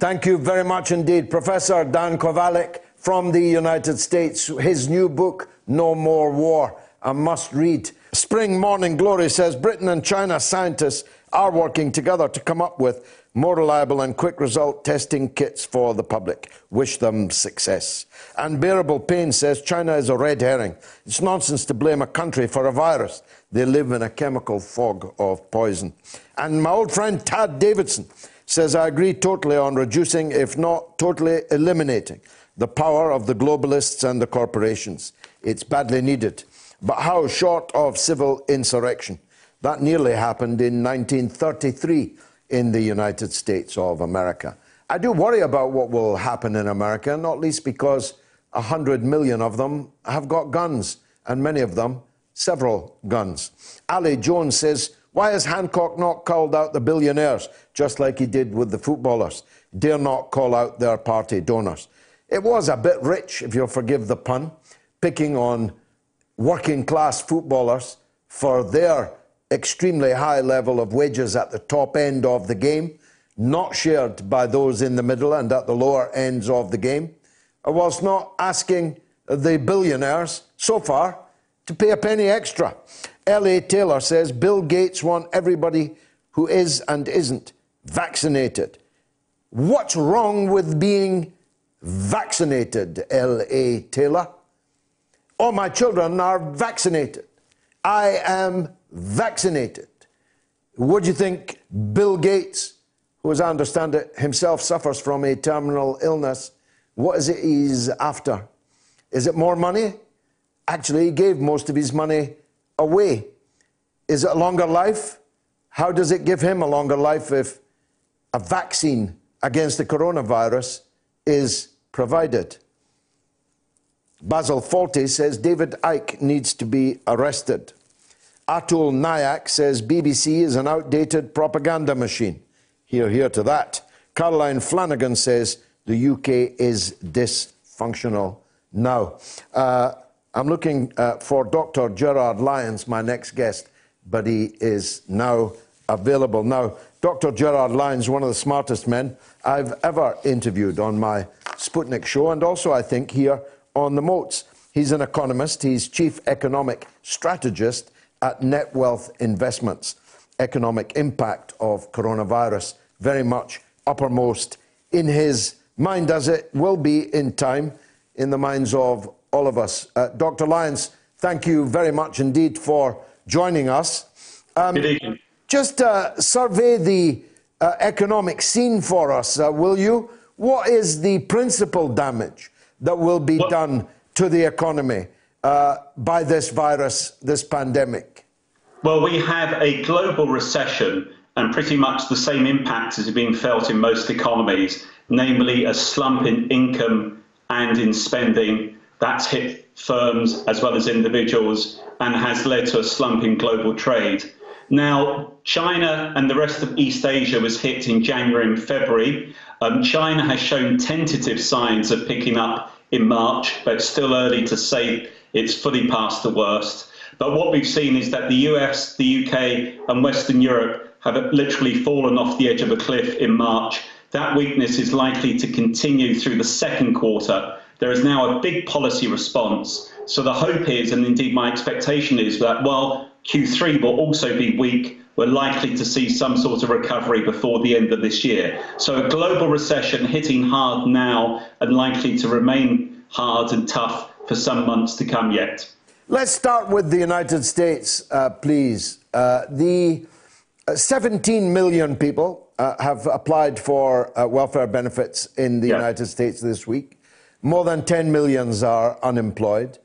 Thank you very much indeed. Professor Dan Kovalik from the United States, his new book, No More War, a must read. Spring Morning Glory says Britain and China scientists are working together to come up with more reliable and quick result testing kits for the public. Wish them success. Unbearable Pain says China is a red herring. It's nonsense to blame a country for a virus. They live in a chemical fog of poison. And my old friend Tad Davidson says I agree totally on reducing, if not totally eliminating, the power of the globalists and the corporations. It's badly needed. But how short of civil insurrection? That nearly happened in 1933. in the United States of America. I do worry about what will happen in America, not least because 100 million of them have got guns, and many of them several guns. Ali Jones says, why has Hancock not called out the billionaires, just like he did with the footballers? Dare not call out their party donors. It was a bit rich, if you'll forgive the pun, picking on working-class footballers for their extremely high level of wages at the top end of the game, not shared by those in the middle and at the lower ends of the game, whilst not asking the billionaires, so far, to pay a penny extra. L.A. Taylor says, Bill Gates wants everybody who is and isn't vaccinated. What's wrong with being vaccinated, L.A. Taylor? All my children are vaccinated. I am vaccinated. What do you think Bill Gates, who, as I understand it, himself suffers from a terminal illness, what is it he's after? Is it more money? Actually, he gave most of his money away. Is it a longer life? How does it give him a longer life if a vaccine against the coronavirus is provided? Basil Fawlty says David Icke needs to be arrested. Atul Nayak says BBC is an outdated propaganda machine. Hear, hear to that. Caroline Flanagan says the UK is dysfunctional now. I'm looking for Dr. Gerard Lyons, my next guest, but he is now available. Now, Dr. Gerard Lyons, one of the smartest men I've ever interviewed on my Sputnik show, and also, I think, here on The Moats. He's an economist. He's chief economic strategist at Net Wealth Investments. Economic impact of coronavirus, very much uppermost in his mind, as it will be in time in the minds of all of us. Dr. Lyons, thank you very much indeed for joining us. Just survey the economic scene for us, will you? What is the principal damage that will be done to the economy by this virus, this pandemic? Well, we have a global recession and pretty much the same impact as being felt in most economies, namely a slump in income and in spending. That's hit firms as well as individuals and has led to a slump in global trade. Now, China and the rest of East Asia was hit in January and February. China has shown tentative signs of picking up in March, but it's still early to say it's fully past the worst. But what we've seen is that the US, the UK and Western Europe have literally fallen off the edge of a cliff in March. That weakness is likely to continue through the second quarter. There is now a big policy response. So the hope is, and indeed my expectation is, that while Q3 will also be weak, we're likely to see some sort of recovery before the end of this year. So a global recession hitting hard now and likely to remain hard and tough for some months to come yet. Let's start with the United States, please. The 17 million people have applied for welfare benefits in the United States this week. More than 10 million are unemployed.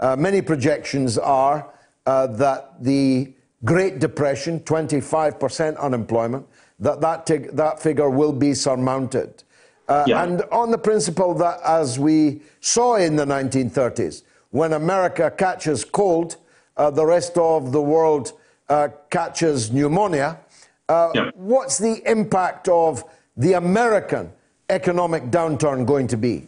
Many projections are that the Great Depression, 25% unemployment, that figure will be surmounted. And on the principle that, as we saw in the 1930s, when America catches cold, the rest of the world catches pneumonia. What's the impact of the American economic downturn going to be?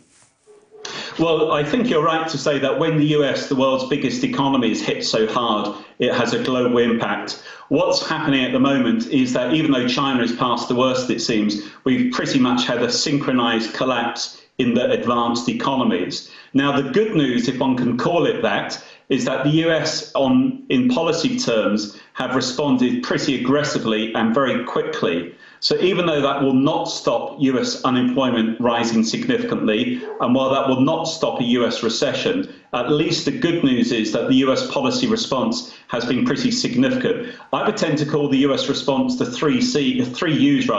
Well, I think you're right to say that when the US, the world's biggest economy, is hit so hard, it has a global impact. What's happening at the moment is that even though China is past the worst, it seems, we've pretty much had a synchronized collapse in the advanced economies. Now, the good news, if one can call it that, is that the US, in policy terms, have responded pretty aggressively and very quickly. So even though that will not stop US unemployment rising significantly, and while that will not stop a US recession, at least the good news is that the US policy response has been pretty significant. I would tend to call the US response the three U's: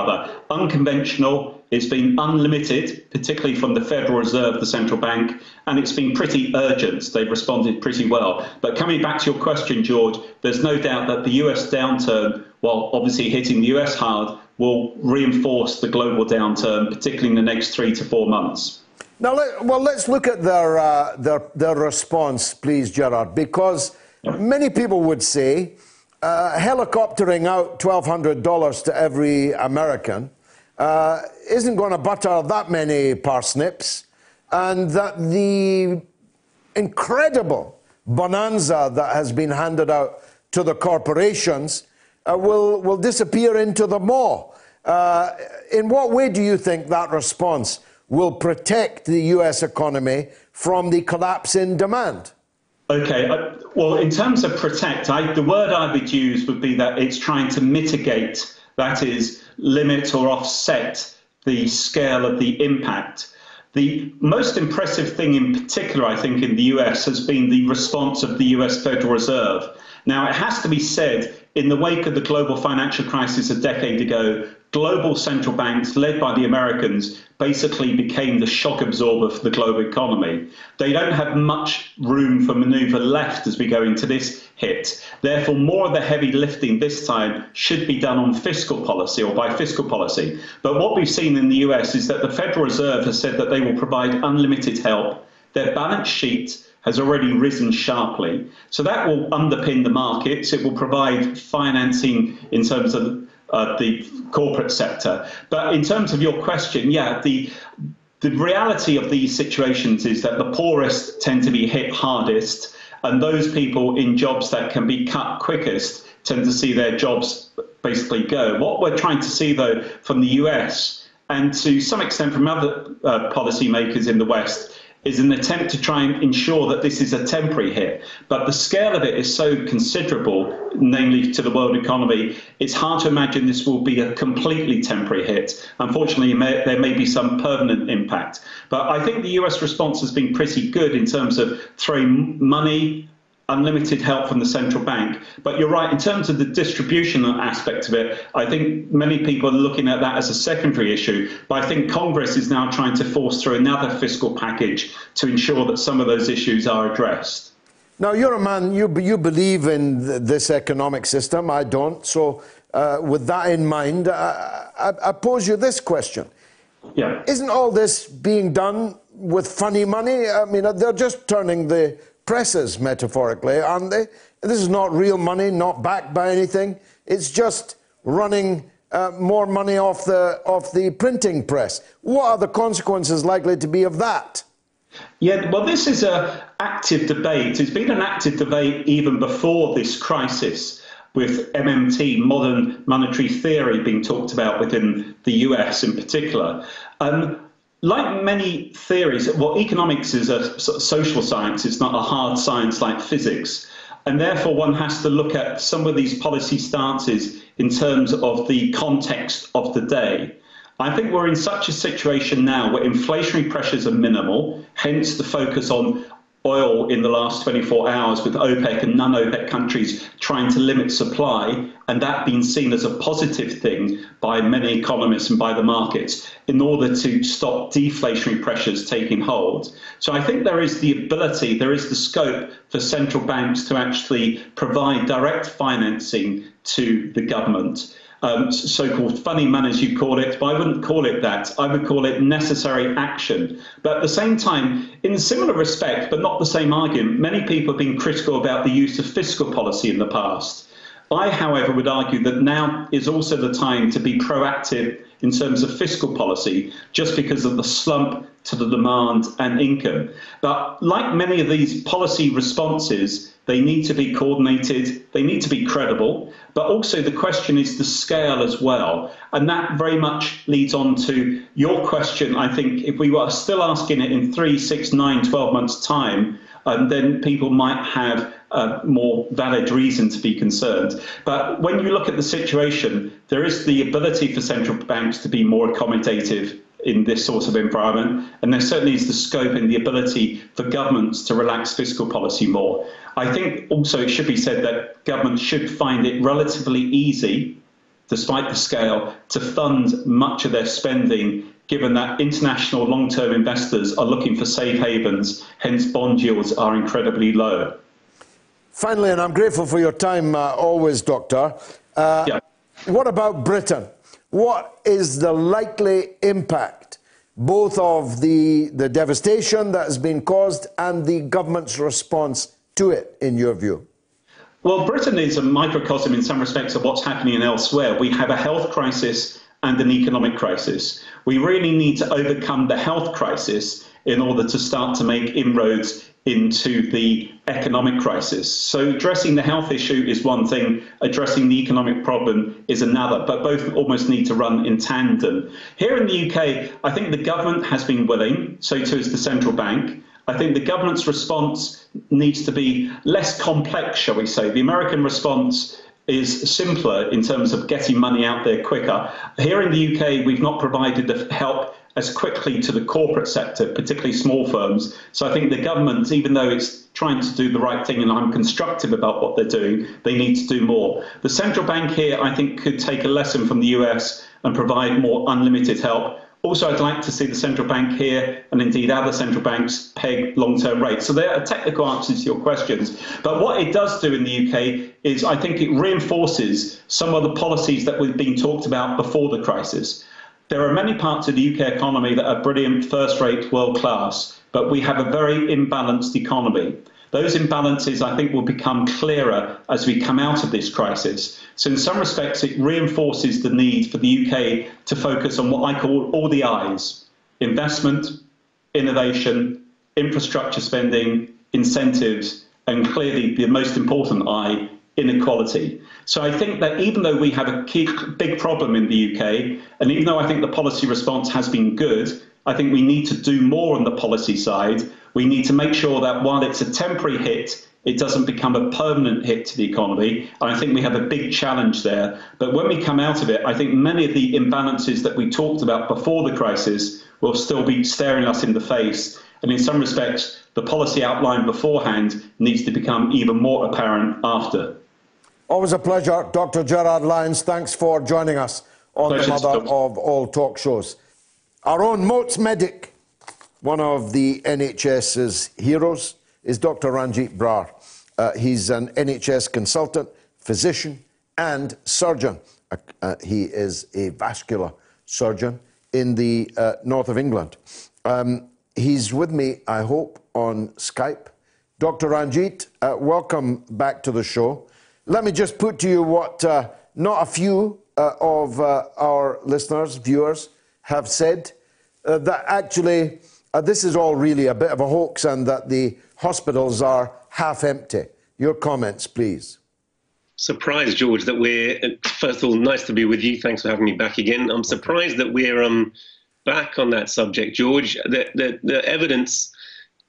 unconventional, it's been unlimited, particularly from the Federal Reserve, the central bank, and it's been pretty urgent. They've responded pretty well. But coming back to your question, George, there's no doubt that the US downturn, while obviously hitting the US hard, will reinforce the global downturn, particularly in the next 3 to 4 months. Now, let's look at their response, please, Gerard, because many people would say helicoptering out $1,200 to every American isn't going to butter that many parsnips, and that the incredible bonanza that has been handed out to the corporations will disappear into the maw. In what way do you think that response will protect the U.S. economy from the collapse in demand? Okay, well, in terms of protect, the word I would use would be that it's trying to mitigate, that is, limit or offset the scale of the impact. The most impressive thing in particular, I think, in the US has been the response of the US Federal Reserve. Now, it has to be said, in the wake of the global financial crisis a decade ago, global central banks, led by the Americans, basically became the shock absorber for the global economy. They don't have much room for maneuver left as we go into this hit. Therefore, more of the heavy lifting this time should be done on fiscal policy or by fiscal policy. But what we've seen in the US is that the Federal Reserve has said that they will provide unlimited help. Their balance sheet has already risen sharply. So that will underpin the markets. It will provide financing in terms of the corporate sector. But in terms of your question, the reality of these situations is that the poorest tend to be hit hardest, and those people in jobs that can be cut quickest tend to see their jobs basically go. What we're trying to see, though, from the US and to some extent from other policymakers in the West is an attempt to try and ensure that this is a temporary hit. But the scale of it is so considerable, namely to the world economy, it's hard to imagine this will be a completely temporary hit. Unfortunately, there may be some permanent impact. But I think the US response has been pretty good in terms of throwing money, unlimited help from the central bank. But you're right, in terms of the distribution aspect of it, I think many people are looking at that as a secondary issue. But I think Congress is now trying to force through another fiscal package to ensure that some of those issues are addressed. Now, you're a man, you believe in this economic system. I don't. So with that in mind, I pose you this question. Yeah. Isn't all this being done with funny money? I mean, they're just turning the presses, metaphorically, aren't they? This is not real money, not backed by anything. It's just running more money off the printing press. What are the consequences likely to be of that? Yeah, well, this is an active debate. It's been an active debate even before this crisis, with MMT, modern monetary theory, being talked about within the US in particular. Like many theories, economics is a social science. It's not a hard science like physics. And therefore, one has to look at some of these policy stances in terms of the context of the day. I think we're in such a situation now where inflationary pressures are minimal, hence the focus on oil in the last 24 hours with OPEC and non-OPEC countries trying to limit supply, and that being seen as a positive thing by many economists and by the markets in order to stop deflationary pressures taking hold. So I think there is the ability, there is the scope for central banks to actually provide direct financing to the government. So-called funny money, as you call it, but I wouldn't call it that. I would call it necessary action. But at the same time, in similar respect, but not the same argument, many people have been critical about the use of fiscal policy in the past. I, however, would argue that now is also the time to be proactive in terms of fiscal policy, just because of the slump to the demand and income. But like many of these policy responses, they need to be coordinated, they need to be credible, but also the question is the scale as well. And that very much leads on to your question. I think if we were still asking it in 3, 6, 9, 12 months' time, then people might have a more valid reason to be concerned. But when you look at the situation, there is the ability for central banks to be more accommodative in this sort of environment, and there certainly is the scope and the ability for governments to relax fiscal policy more. I think also it should be said that governments should find it relatively easy, despite the scale, to fund much of their spending, given that international long-term investors are looking for safe havens, hence bond yields are incredibly low. Finally, and I'm grateful for your time always, Doctor, what about Britain? what is the likely impact, both of the devastation that has been caused and the government's response to it, in your view? Well, Britain is a microcosm in some respects of what's happening elsewhere. We have a health crisis and an economic crisis. We really need to overcome the health crisis in order to start to make inroads into the economic crisis. So addressing the health issue is one thing, addressing the economic problem is another, but both almost need to run in tandem. Here in the UK, I think the government has been willing, so too is the central bank. I think the government's response needs to be less complex, shall we say. The American response is simpler in terms of getting money out there quicker. Here in the UK, we've not provided the help as quickly to the corporate sector, particularly small firms. So I think the government, even though it's trying to do the right thing, and I'm constructive about what they're doing, they need to do more. The central bank here, I think, could take a lesson from the US and provide more unlimited help. Also, I'd like to see the central bank here, and indeed other central banks, peg long-term rates. So there are technical answers to your questions. But what it does do in the UK is, I think, it reinforces some of the policies that we've been talked about before the crisis. There are many parts of the UK economy that are brilliant, first-rate, world-class, but we have a very imbalanced economy. Those imbalances, I think, will become clearer as we come out of this crisis. So in some respects, it reinforces the need for the UK to focus on what I call all the I's: investment, innovation, infrastructure spending, incentives, and clearly the most important I, inequality. So I think that even though we have a big problem in the UK, and even though I think the policy response has been good, I think we need to do more on the policy side. We need to make sure that while it's a temporary hit, it doesn't become a permanent hit to the economy. And I think we have a big challenge there. But when we come out of it, I think many of the imbalances that we talked about before the crisis will still be staring us in the face. And in some respects, the policy outlined beforehand needs to become even more apparent after. Always a pleasure, Dr. Gerard Lyons. Thanks for joining us on the mother of all talk shows. Our own Moats medic, one of the NHS's heroes, is Dr. Ranjeet Brar. He's an NHS consultant, physician and surgeon. He is a vascular surgeon in the north of England. He's with me, I hope, on Skype. Dr. Ranjeet, welcome back to the show. Let me just put to you what not a few of our listeners, viewers, have said, that actually this is all really a bit of a hoax and that the hospitals are half empty. Your comments, please. Surprised, George, that we're, first of all, nice to be with you. Thanks for having me back again. I'm surprised that we're back on that subject, George. The evidence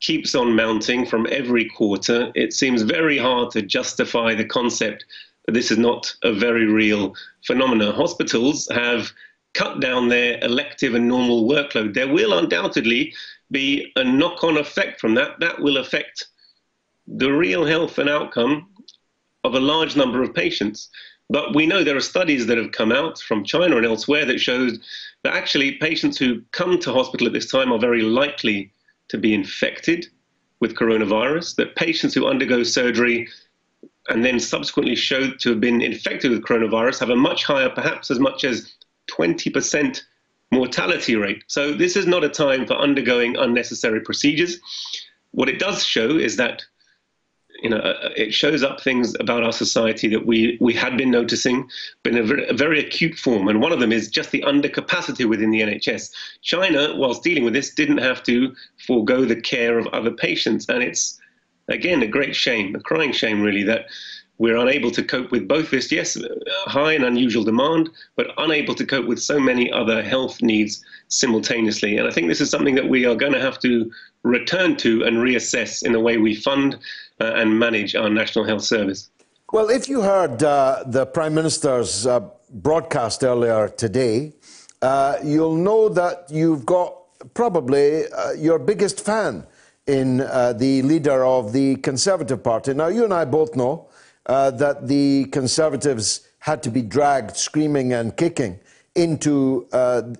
keeps on mounting from every quarter. It seems very hard to justify the concept that this is not a very real phenomenon. Hospitals have cut down their elective and normal workload. There will undoubtedly be a knock-on effect from that. That will affect the real health and outcome of a large number of patients. But we know there are studies that have come out from China and elsewhere that shows that actually patients who come to hospital at this time are very likely to be infected with coronavirus, that patients who undergo surgery and then subsequently showed to have been infected with coronavirus have a much higher, perhaps as much as 20% mortality rate. So this is not a time for undergoing unnecessary procedures. What it does show is that, you know, it shows up things about our society that we had been noticing, but in a very acute form. And one of them is just the undercapacity within the NHS. China, whilst dealing with this, didn't have to forego the care of other patients. And it's, again, a great shame, a crying shame, really, that we're unable to cope with both this, yes, high and unusual demand, but unable to cope with so many other health needs simultaneously. And I think this is something that we are going to have to return to and reassess in the way we fund and manage our National Health Service. Well, if you heard the Prime Minister's broadcast earlier today, you'll know that you've got probably your biggest fan in the leader of the Conservative Party. Now, you and I both know that the Conservatives had to be dragged screaming and kicking into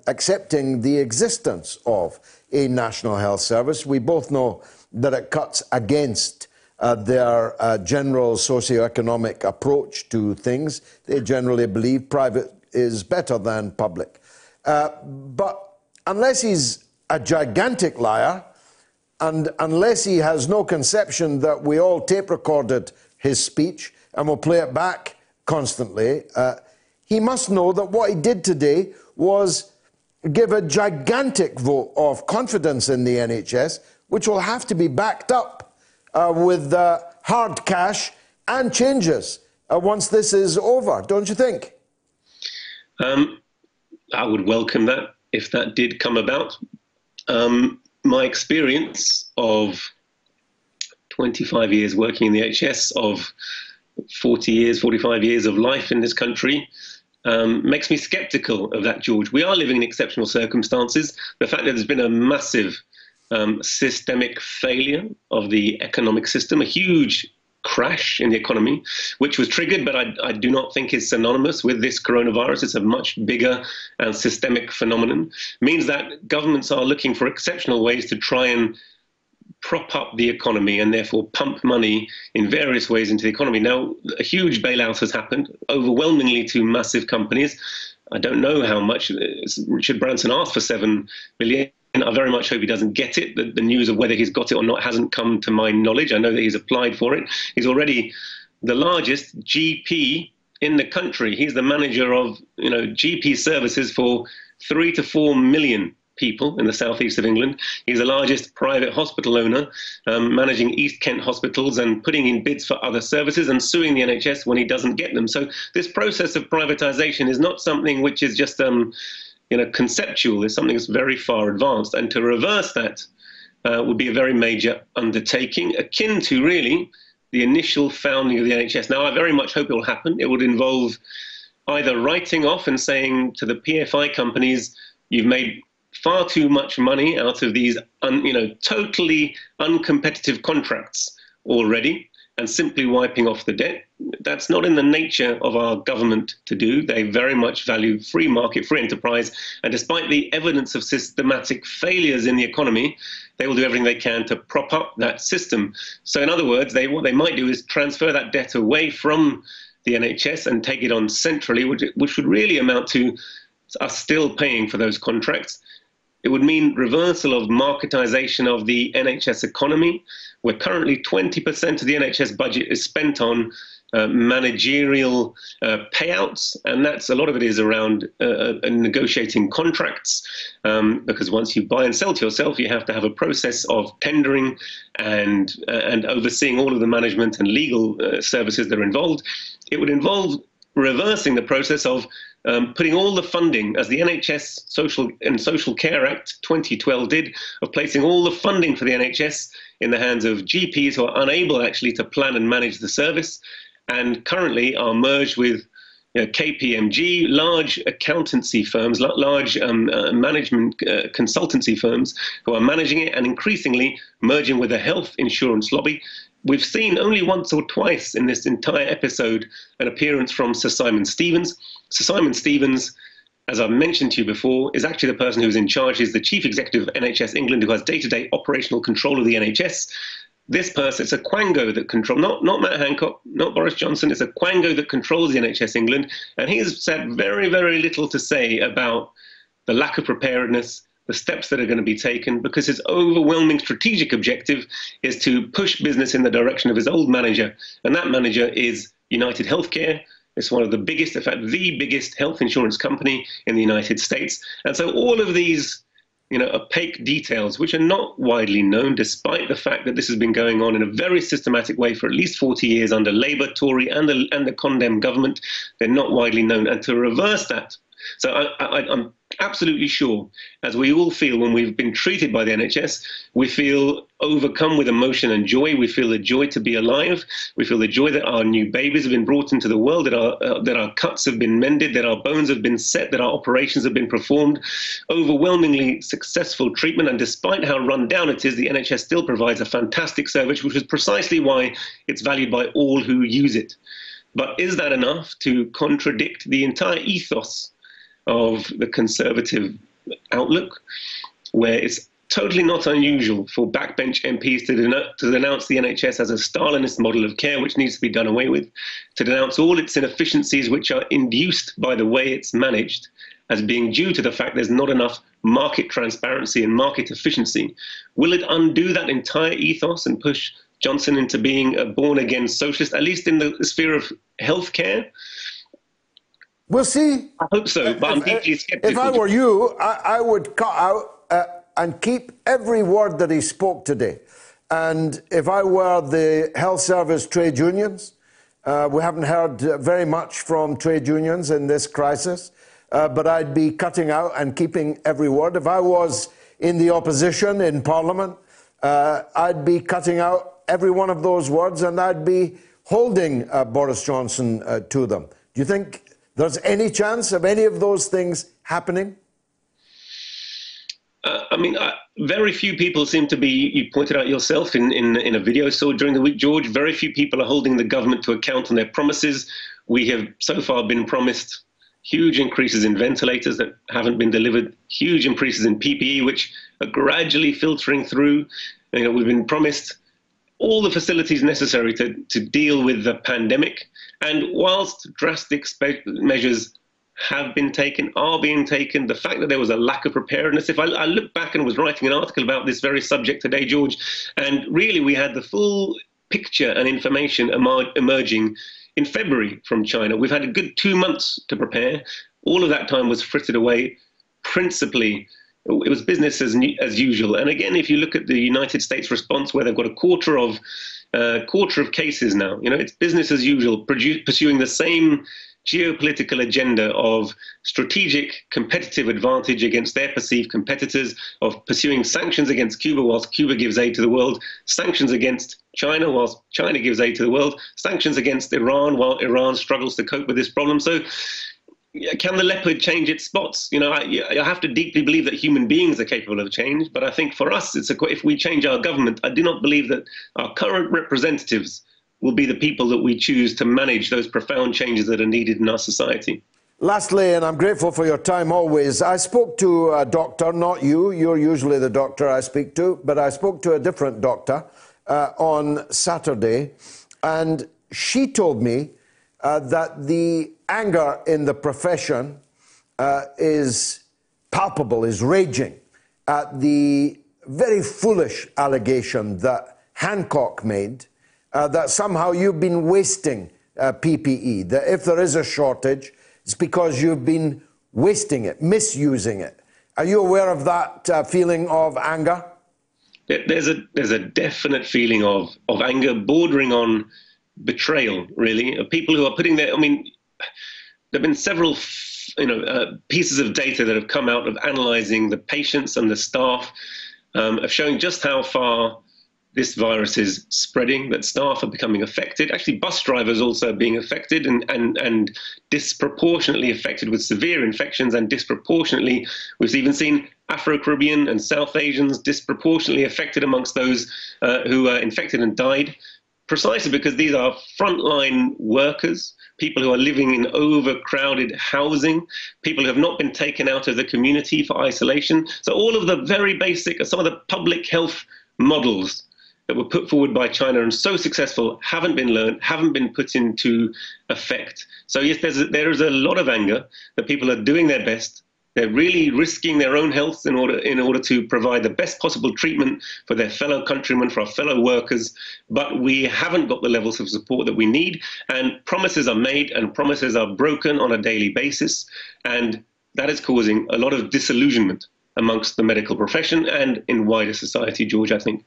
accepting the existence of a National Health Service. We both know that it cuts against their general socioeconomic approach to things. They generally believe private is better than public. But unless he's a gigantic liar, and unless he has no conception that we all tape recorded his speech and will play it back constantly, he must know that what he did today was give a gigantic vote of confidence in the NHS, which will have to be backed up with hard cash and changes once this is over, don't you think? I would welcome that if that did come about. My experience of 25 years working in the NHS, of 40 years, 45 years of life in this country, makes me sceptical of that, George. We are living in exceptional circumstances. The fact that there's been a massive systemic failure of the economic system, a huge crash in the economy, which was triggered, but I do not think is synonymous with this coronavirus. It's a much bigger and systemic phenomenon. It means that governments are looking for exceptional ways to try and prop up the economy and therefore pump money in various ways into the economy. Now, a huge bailout has happened, overwhelmingly to massive companies. I don't know how much. Richard Branson asked for $7 billion. And I very much hope he doesn't get it. The news of whether he's got it or not hasn't come to my knowledge. I know that he's applied for it. He's already the largest GP in the country. He's the manager of, you know, GP services for 3 to 4 million people in the southeast of England. He's the largest private hospital owner, managing East Kent hospitals and putting in bids for other services and suing the NHS when he doesn't get them. So this process of privatisation is not something which is just conceptual. Is something that's very far advanced. And to reverse that would be a very major undertaking, akin to really the initial founding of the NHS. Now, I very much hope it will happen. It would involve either writing off and saying to the PFI companies, you've made far too much money out of these, totally uncompetitive contracts already, and simply wiping off the debt. That's not in the nature of our government to do. They very much value free market, free enterprise, and despite the evidence of systematic failures in the economy, they will do everything they can to prop up that system. So in other words, what they might do is transfer that debt away from the NHS and take it on centrally, which would really amount to us still paying for those contracts. It would mean reversal of marketisation of the NHS economy, where currently 20% of the NHS budget is spent on managerial payouts, and that's a lot of it is around negotiating contracts, because once you buy and sell to yourself, you have to have a process of tendering and overseeing all of the management and legal services that are involved. It would involve reversing the process of putting all the funding, as the NHS Social Care Act 2012 did, of placing all the funding for the NHS in the hands of GPs who are unable actually to plan and manage the service, and currently are merged with KPMG, large accountancy firms, large management consultancy firms who are managing it and increasingly merging with the health insurance lobby. We've seen only once or twice in this entire episode an appearance from Sir Simon Stevens. Sir Simon Stevens, as I've mentioned to you before, is actually the person who's in charge. He's the chief executive of NHS England, who has day-to-day operational control of the NHS. This person, it's a quango that controls, not Matt Hancock, not Boris Johnson, it's a quango that controls the NHS England. And he has said very, very little to say about the lack of preparedness, the steps that are going to be taken, because his overwhelming strategic objective is to push business in the direction of his old manager. And that manager is United Healthcare. It's one of the biggest, in fact, the biggest health insurance company in the United States. And so all of these, opaque details, which are not widely known, despite the fact that this has been going on in a very systematic way for at least 40 years under Labour, Tory, and the Condem government, they're not widely known. And to reverse that, so I'm absolutely sure, as we all feel when we've been treated by the NHS, we feel overcome with emotion and joy. We feel the joy to be alive. We feel the joy that our new babies have been brought into the world, that our cuts have been mended, that our bones have been set, that our operations have been performed. Overwhelmingly successful treatment, and despite how run down it is, the NHS still provides a fantastic service, which is precisely why it's valued by all who use it. But is that enough to contradict the entire ethos of the Conservative outlook, where it's totally not unusual for backbench MPs to denounce the NHS as a Stalinist model of care, which needs to be done away with, to denounce all its inefficiencies, which are induced by the way it's managed, as being due to the fact there's not enough market transparency and market efficiency. Will it undo that entire ethos and push Johnson into being a born-again socialist, at least in the sphere of healthcare? We'll see. I hope so, but I'm deeply skeptical. If I were you, I would cut out and keep every word that he spoke today. And if I were the health service trade unions, we haven't heard very much from trade unions in this crisis, but I'd be cutting out and keeping every word. If I was in the opposition in Parliament, I'd be cutting out every one of those words, and I'd be holding Boris Johnson to them. Do you think there's any chance of any of those things happening? Very few people seem to be, you pointed out yourself in a video saw during the week, George, very few people are holding the government to account on their promises. We have so far been promised huge increases in ventilators that haven't been delivered, huge increases in PPE, which are gradually filtering through. You know, we've been promised all the facilities necessary to deal with the pandemic. And whilst drastic measures have been taken, are being taken, the fact that there was a lack of preparedness. If I look back and was writing an article about this very subject today, George, and really we had the full picture and information emerging in February from China. We've had a good 2 months to prepare. All of that time was frittered away. Principally, it was business as usual. And again, if you look at the United States response, where they've got a quarter of cases now, you know, it's business as usual, pursuing the same geopolitical agenda of strategic competitive advantage against their perceived competitors, of pursuing sanctions against Cuba whilst Cuba gives aid to the world, sanctions against China whilst China gives aid to the world, sanctions against Iran while Iran struggles to cope with this problem. So can the leopard change its spots? You know, I have to deeply believe that human beings are capable of change, but I think for us, if we change our government, I do not believe that our current representatives will be the people that we choose to manage those profound changes that are needed in our society. Lastly, and I'm grateful for your time always, I spoke to a doctor, not you, you're usually the doctor I speak to, but I spoke to a different doctor on Saturday, and she told me that the anger in the profession is palpable, is raging at the very foolish allegation that Hancock made that somehow you've been wasting PPE, that if there is a shortage, it's because you've been wasting it, misusing it. Are you aware of that feeling of anger? There's a definite feeling of anger bordering on betrayal, really, of people who are putting their, there have been several pieces of data that have come out of analysing the patients and the staff, of showing just how far this virus is spreading, that staff are becoming affected. Actually, bus drivers also are being affected and disproportionately affected with severe infections, and disproportionately, we've even seen Afro-Caribbean and South Asians disproportionately affected amongst those who are infected and died, precisely because these are frontline workers, people who are living in overcrowded housing, people who have not been taken out of the community for isolation. So all of the very basic, some of the public health models that were put forward by China and so successful haven't been learned, haven't been put into effect. So yes, there is a lot of anger that people are doing their best. They're really risking their own health in order to provide the best possible treatment for their fellow countrymen, for our fellow workers. But we haven't got the levels of support that we need. And promises are made and promises are broken on a daily basis. And that is causing a lot of disillusionment amongst the medical profession and in wider society, George, I think.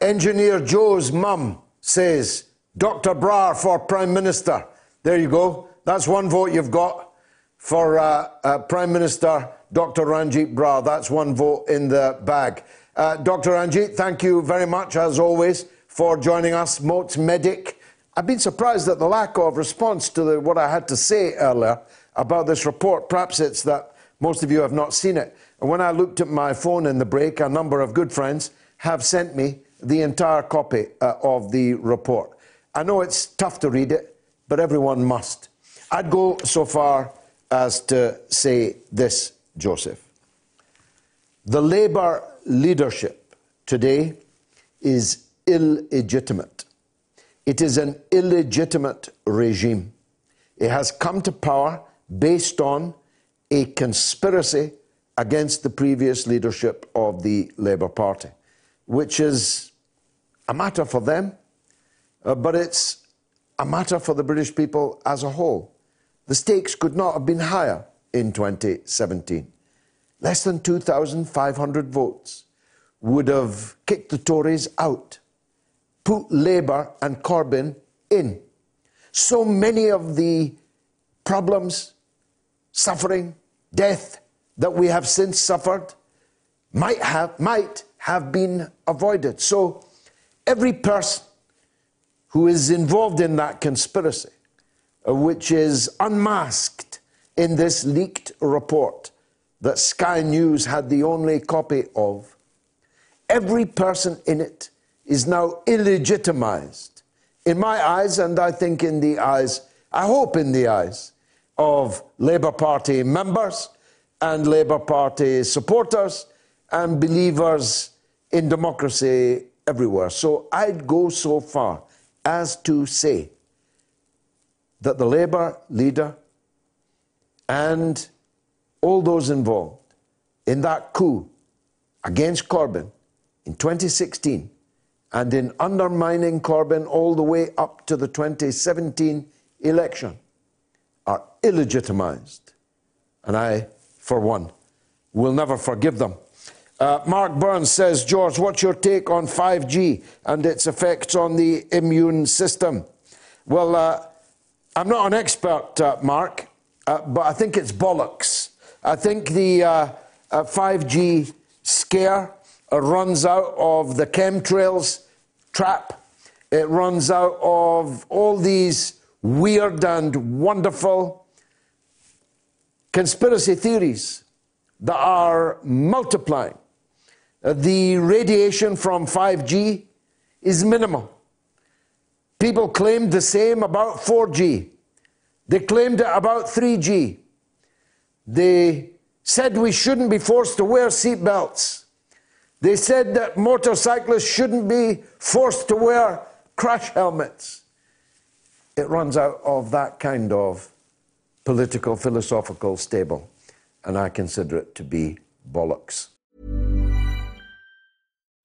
Engineer Joe's mum says, Dr. Brar for Prime Minister. There you go. That's one vote you've got for Prime Minister Dr. Ranjeet Brar. That's one vote in the bag. Dr. Ranjeet, thank you very much, as always, for joining us. Mots Medic. I've been surprised at the lack of response to what I had to say earlier about this report. Perhaps it's that most of you have not seen it. And when I looked at my phone in the break, a number of good friends have sent me the entire copy of the report. I know it's tough to read it, but everyone must. I'd go so far as to say this, Joseph. The Labour leadership today is illegitimate. It is an illegitimate regime. It has come to power based on a conspiracy against the previous leadership of the Labour Party, which is a matter for them, but it's a matter for the British people as a whole. The stakes could not have been higher in 2017. Less than 2,500 votes would have kicked the Tories out, put Labour and Corbyn in. So many of the problems, suffering, death that we have since suffered might have been avoided. So every person who is involved in that conspiracy, which is unmasked in this leaked report that Sky News had the only copy of, every person in it is now illegitimized in my eyes, and I think in the eyes, I hope in the eyes, of Labour Party members and Labour Party supporters and believers in democracy everywhere. So I'd go so far as to say that the Labour leader and all those involved in that coup against Corbyn in 2016 and in undermining Corbyn all the way up to the 2017 election are illegitimised. And I, for one, will never forgive them. Mark Burns says, George, what's your take on 5G and its effects on the immune system? Well, I'm not an expert, Mark, but I think it's bollocks. I think the 5G scare runs out of the chemtrails trap. It runs out of all these weird and wonderful conspiracy theories that are multiplying. The radiation from 5G is minimal. People claimed the same about 4G. They claimed it about 3G. They said we shouldn't be forced to wear seatbelts. They said that motorcyclists shouldn't be forced to wear crash helmets. It runs out of that kind of political, philosophical stable, and I consider it to be bollocks.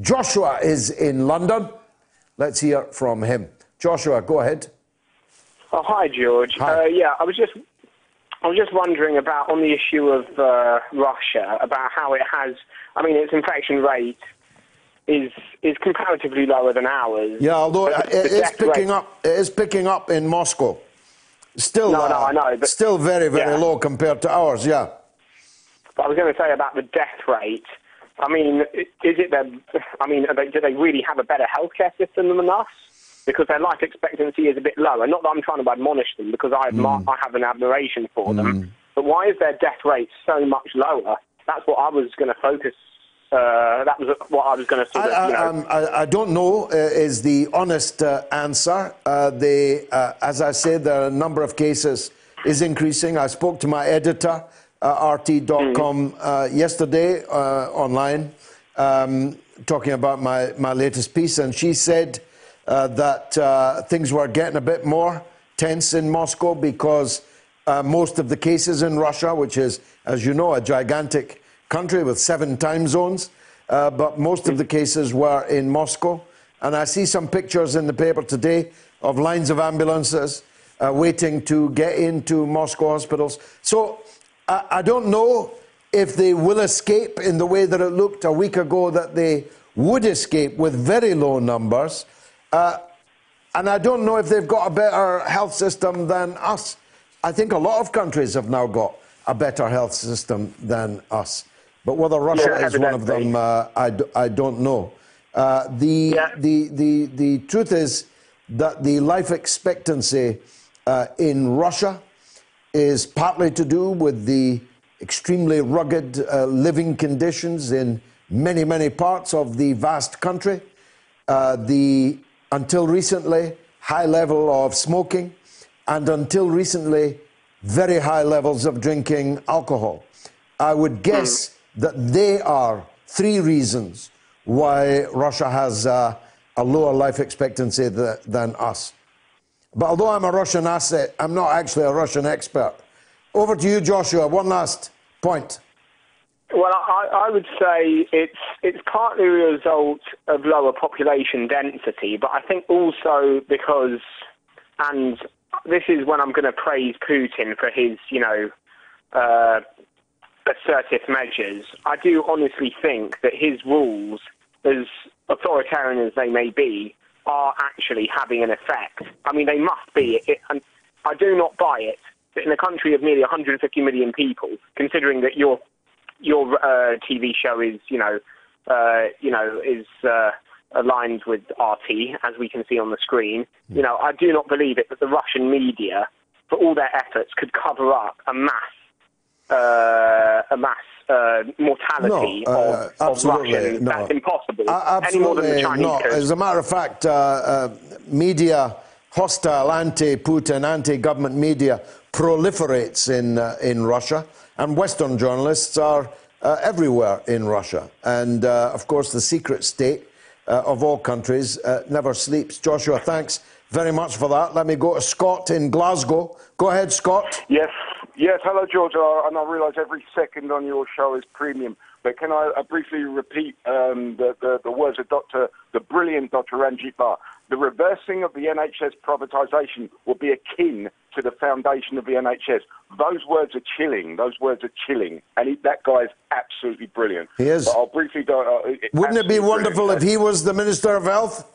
Joshua is in London. Let's hear from him. Joshua, go ahead. Oh, hi, George. Hi. I was just wondering about, on the issue of Russia, about how it has. I mean, its infection rate is comparatively lower than ours. Yeah, although it is picking up in Moscow. Still, no, I know, but still very, very low compared to ours. Yeah. But I was going to say about the death rate. I mean, do they really have a better healthcare system than us? Because their life expectancy is a bit lower. Not that I'm trying to admonish them, because I have an admiration for them. But why is their death rate so much lower? That's what I was going to focus. That was what I was going to. I don't know. Is the honest answer? As I said, the number of cases is increasing. I spoke to my editor. RT.com yesterday online, talking about my latest piece, and she said that things were getting a bit more tense in Moscow because most of the cases in Russia, which is, as you know, a gigantic country with 7 time zones, but most of the cases were in Moscow. And I see some pictures in the paper today of lines of ambulances waiting to get into Moscow hospitals. So I don't know if they will escape in the way that it looked a week ago, that they would escape with very low numbers. And I don't know if they've got a better health system than us. I think a lot of countries have now got a better health system than us. But whether Russia is one of them, I don't know. The truth is that the life expectancy in Russia is partly to do with the extremely rugged living conditions in many, many parts of the vast country, the, until recently, high level of smoking, and until recently, very high levels of drinking alcohol. I would guess that they are three reasons why Russia has a lower life expectancy than us. But although I'm a Russian asset, I'm not actually a Russian expert. Over to you, Joshua, one last point. Well, I would say it's partly a result of lower population density, but I think also because, and this is when I'm going to praise Putin for his, assertive measures, I do honestly think that his rules, as authoritarian as they may be, are actually having an effect. I mean, they must be. And I do not buy it that in a country of nearly 150 million people, considering that your TV show is, aligned with RT, as we can see on the screen, I do not believe it that the Russian media, for all their efforts, could cover up a mass mortality of Russians. No. That's impossible. Absolutely any more than the Chinese not. As a matter of fact, media, hostile, anti-Putin, anti-government media proliferates in Russia, and Western journalists are everywhere in Russia. And, of course, the secret state of all countries never sleeps. Joshua, thanks very much for that. Let me go to Scott in Glasgow. Go ahead, Scott. Yes, hello, George. And I realise every second on your show is premium. But can I briefly repeat the words of the brilliant Dr. Ranjeet Brar? The reversing of the NHS privatisation will be akin to the foundation of the NHS. Those words are chilling. And that guy is absolutely brilliant. He is. But I'll briefly go. Wouldn't it be wonderful if he was the Minister of Health?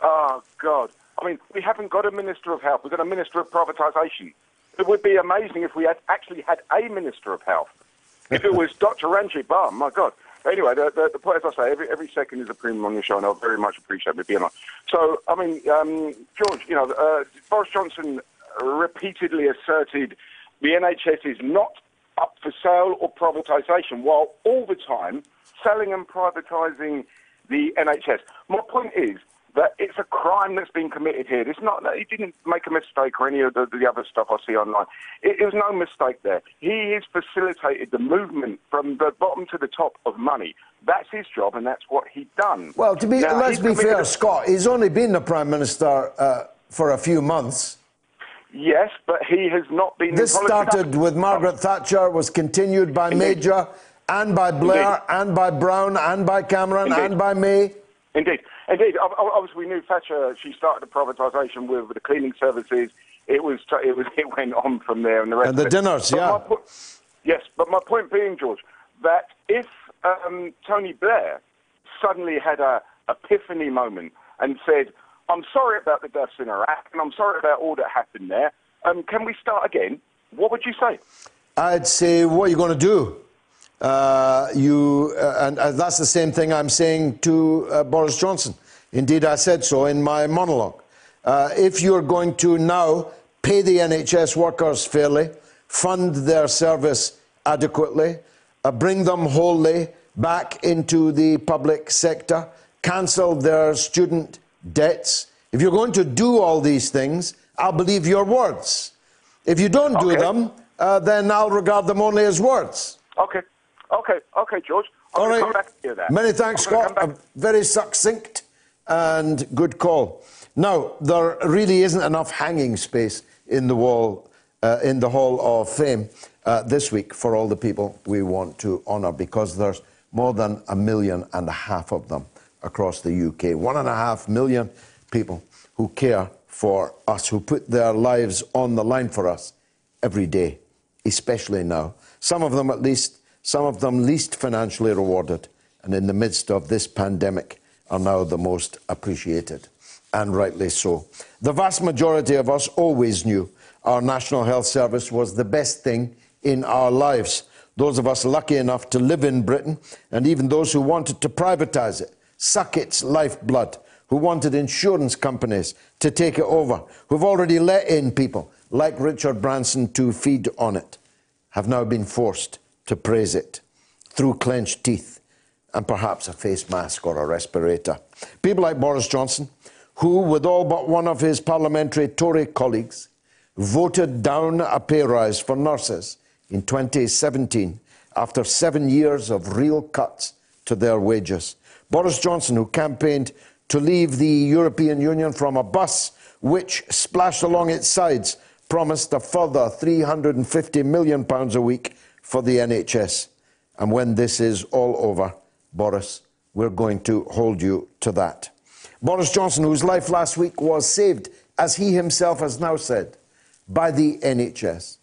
Oh, God. I mean, we haven't got a Minister of Health. We've got a Minister of Privatisation. It would be amazing if we had a Minister of Health. If it was Dr. Ranjeet Brar, my God. Anyway, the point, as I say, every second is a premium on your show, and I very much appreciate it being on. So, I mean, George, Boris Johnson repeatedly asserted the NHS is not up for sale or privatisation, while all the time selling and privatising the NHS. My point is that it's a crime that's been committed here. It's not that he didn't make a mistake or any of the other stuff I see online. It was no mistake there. He has facilitated the movement from the bottom to the top of money. That's his job, and that's what he'd done. Well, let's be fair, Scott, he's only been the Prime Minister for a few months. Yes, but he has not been... This started with Margaret Thatcher, was continued by Major, and by Blair, and by Brown, and by Cameron, and by May. Indeed. Obviously, we knew Thatcher. She started the privatisation with the cleaning services. It went on from there, and the rest. And the dinners, But my point being, George, that if Tony Blair suddenly had a epiphany moment and said, "I'm sorry about the deaths in Iraq, and I'm sorry about all that happened there. Can we start again?" What would you say? I'd say, "What are you going to do?" And that's the same thing I'm saying to Boris Johnson. Indeed, I said so in my monologue. If you're going to now pay the NHS workers fairly, fund their service adequately, bring them wholly back into the public sector, cancel their student debts, if you're going to do all these things, I'll believe your words. If you don't do them, then I'll regard them only as words. Okay, George. All right. Come back to you there. Many thanks, Scott. A very succinct and good call. Now, there really isn't enough hanging space in the Hall of Fame this week for all the people we want to honour, because there's more than 1.5 million of them across the UK. 1.5 million people who care for us, who put their lives on the line for us every day, especially now. Some of them at least... Some of them least financially rewarded, and in the midst of this pandemic, are now the most appreciated. and rightly so. The vast majority of us always knew our National Health Service was the best thing in our lives. Those of us lucky enough to live in Britain, and even those who wanted to privatise it, suck its lifeblood, who wanted insurance companies to take it over, who've already let in people like Richard Branson to feed on it, have now been forced to praise it through clenched teeth and perhaps a face mask or a respirator. People like Boris Johnson, who, with all but one of his parliamentary Tory colleagues, voted down a pay rise for nurses in 2017 after 7 years of real cuts to their wages. Boris Johnson, who campaigned to leave the European Union from a bus which splashed along its sides, promised a further £350 million a week for the NHS. And when this is all over, Boris, we're going to hold you to that. Boris Johnson, whose life last week was saved, as he himself has now said, by the NHS.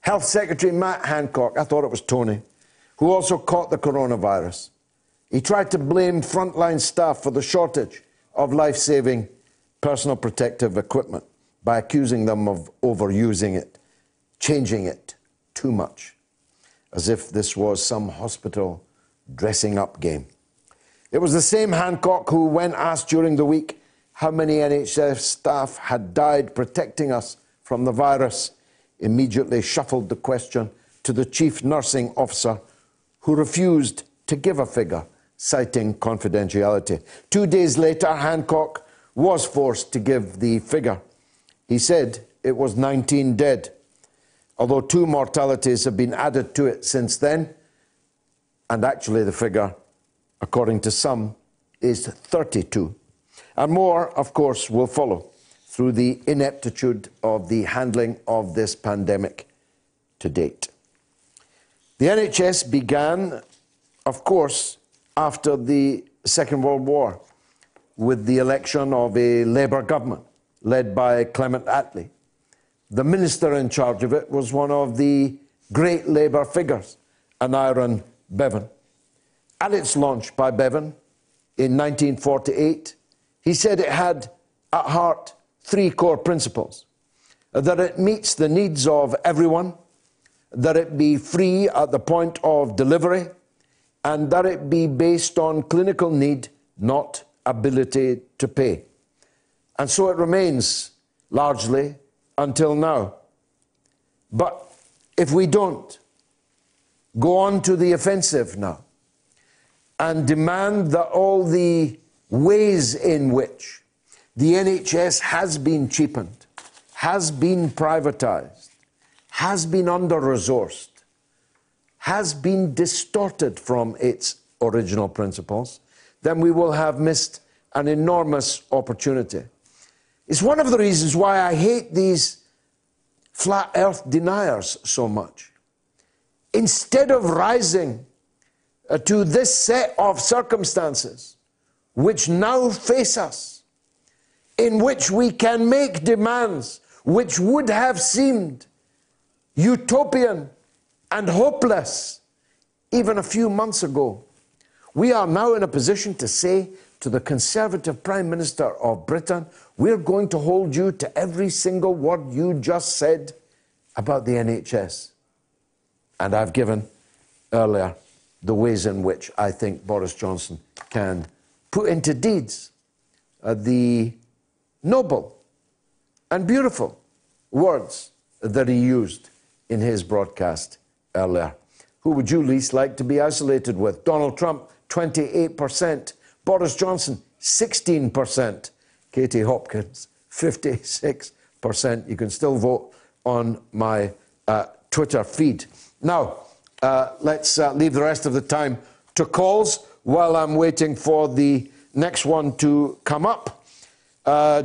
Health Secretary Matt Hancock, I thought it was Tony, who also caught the coronavirus. He tried to blame frontline staff for the shortage of life-saving personal protective equipment by accusing them of overusing it, changing it too much, as if this was some hospital dressing-up game. It was the same Hancock who, when asked during the week how many NHS staff had died protecting us from the virus, immediately shuffled the question to the chief nursing officer, who refused to give a figure, citing confidentiality. 2 days later, Hancock was forced to give the figure. He said it was 19 dead, although 2 mortalities have been added to it since then. And actually the figure, according to some, is 32. And more, of course, will follow through the ineptitude of the handling of this pandemic to date. The NHS began, of course, after the Second World War, with the election of a Labour government led by Clement Attlee. The minister in charge of it was one of the great Labour figures, Aniron Bevan. At its launch by Bevan in 1948, he said it had at heart 3 core principles: that it meets the needs of everyone, that it be free at the point of delivery, and that it be based on clinical need, not ability to pay. And so it remains, largely, until now. But if we don't go on to the offensive now and demand that all the ways in which the NHS has been cheapened, has been privatised, has been under-resourced, has been distorted from its original principles, then we will have missed an enormous opportunity. It's one of the reasons why I hate these flat earth deniers so much. Instead of rising to this set of circumstances which now face us, in which we can make demands which would have seemed utopian and hopeless even a few months ago, we are now in a position to say to the Conservative Prime Minister of Britain, we're going to hold you to every single word you just said about the NHS. And I've given earlier the ways in which I think Boris Johnson can put into deeds the noble and beautiful words that he used in his broadcast earlier. Who would you least like to be isolated with? Donald Trump, 28%. Boris Johnson, 16%. Katie Hopkins, 56%. You can still vote on my Twitter feed. Now, let's leave the rest of the time to calls while I'm waiting for the next one to come up.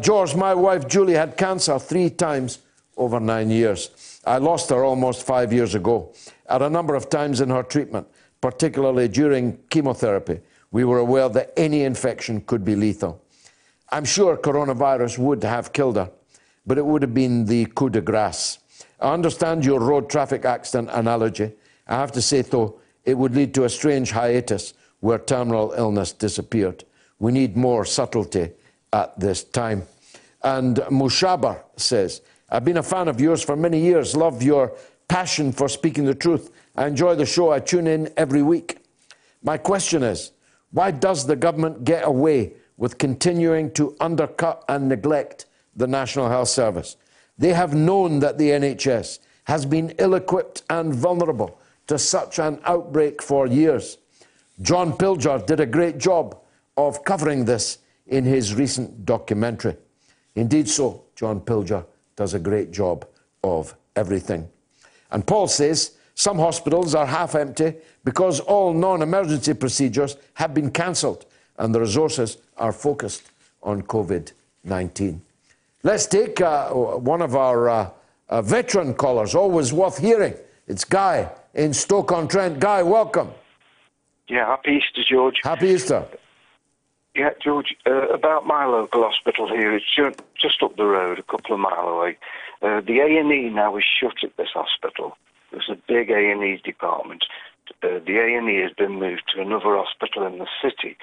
George, my wife Julie had cancer 3 times over 9 years. I lost her almost 5 years ago. At a number of times in her treatment, particularly during chemotherapy, we were aware that any infection could be lethal. I'm sure coronavirus would have killed her, but it would have been the coup de grace. I understand your road traffic accident analogy. I have to say, though, it would lead to a strange hiatus where terminal illness disappeared. We need more subtlety at this time. And Mushabar says, I've been a fan of yours for many years. Love your passion for speaking the truth. I enjoy the show. I tune in every week. My question is, why does the government get away with continuing to undercut and neglect the National Health Service? They have known that the NHS has been ill-equipped and vulnerable to such an outbreak for years. John Pilger did a great job of covering this in his recent documentary. Indeed so, John Pilger does a great job of everything. And Paul says, some hospitals are half empty because all non-emergency procedures have been cancelled and the resources are focused on COVID-19. Let's take one of our veteran callers, always worth hearing. It's Guy in Stoke-on-Trent. Guy, welcome. Yeah, happy Easter, George. Happy Easter. Yeah, George, about my local hospital here, it's just up the road, a couple of miles away. The A&E now is shut at this hospital. There's a big A&E department. The A&E has been moved to another hospital in the city.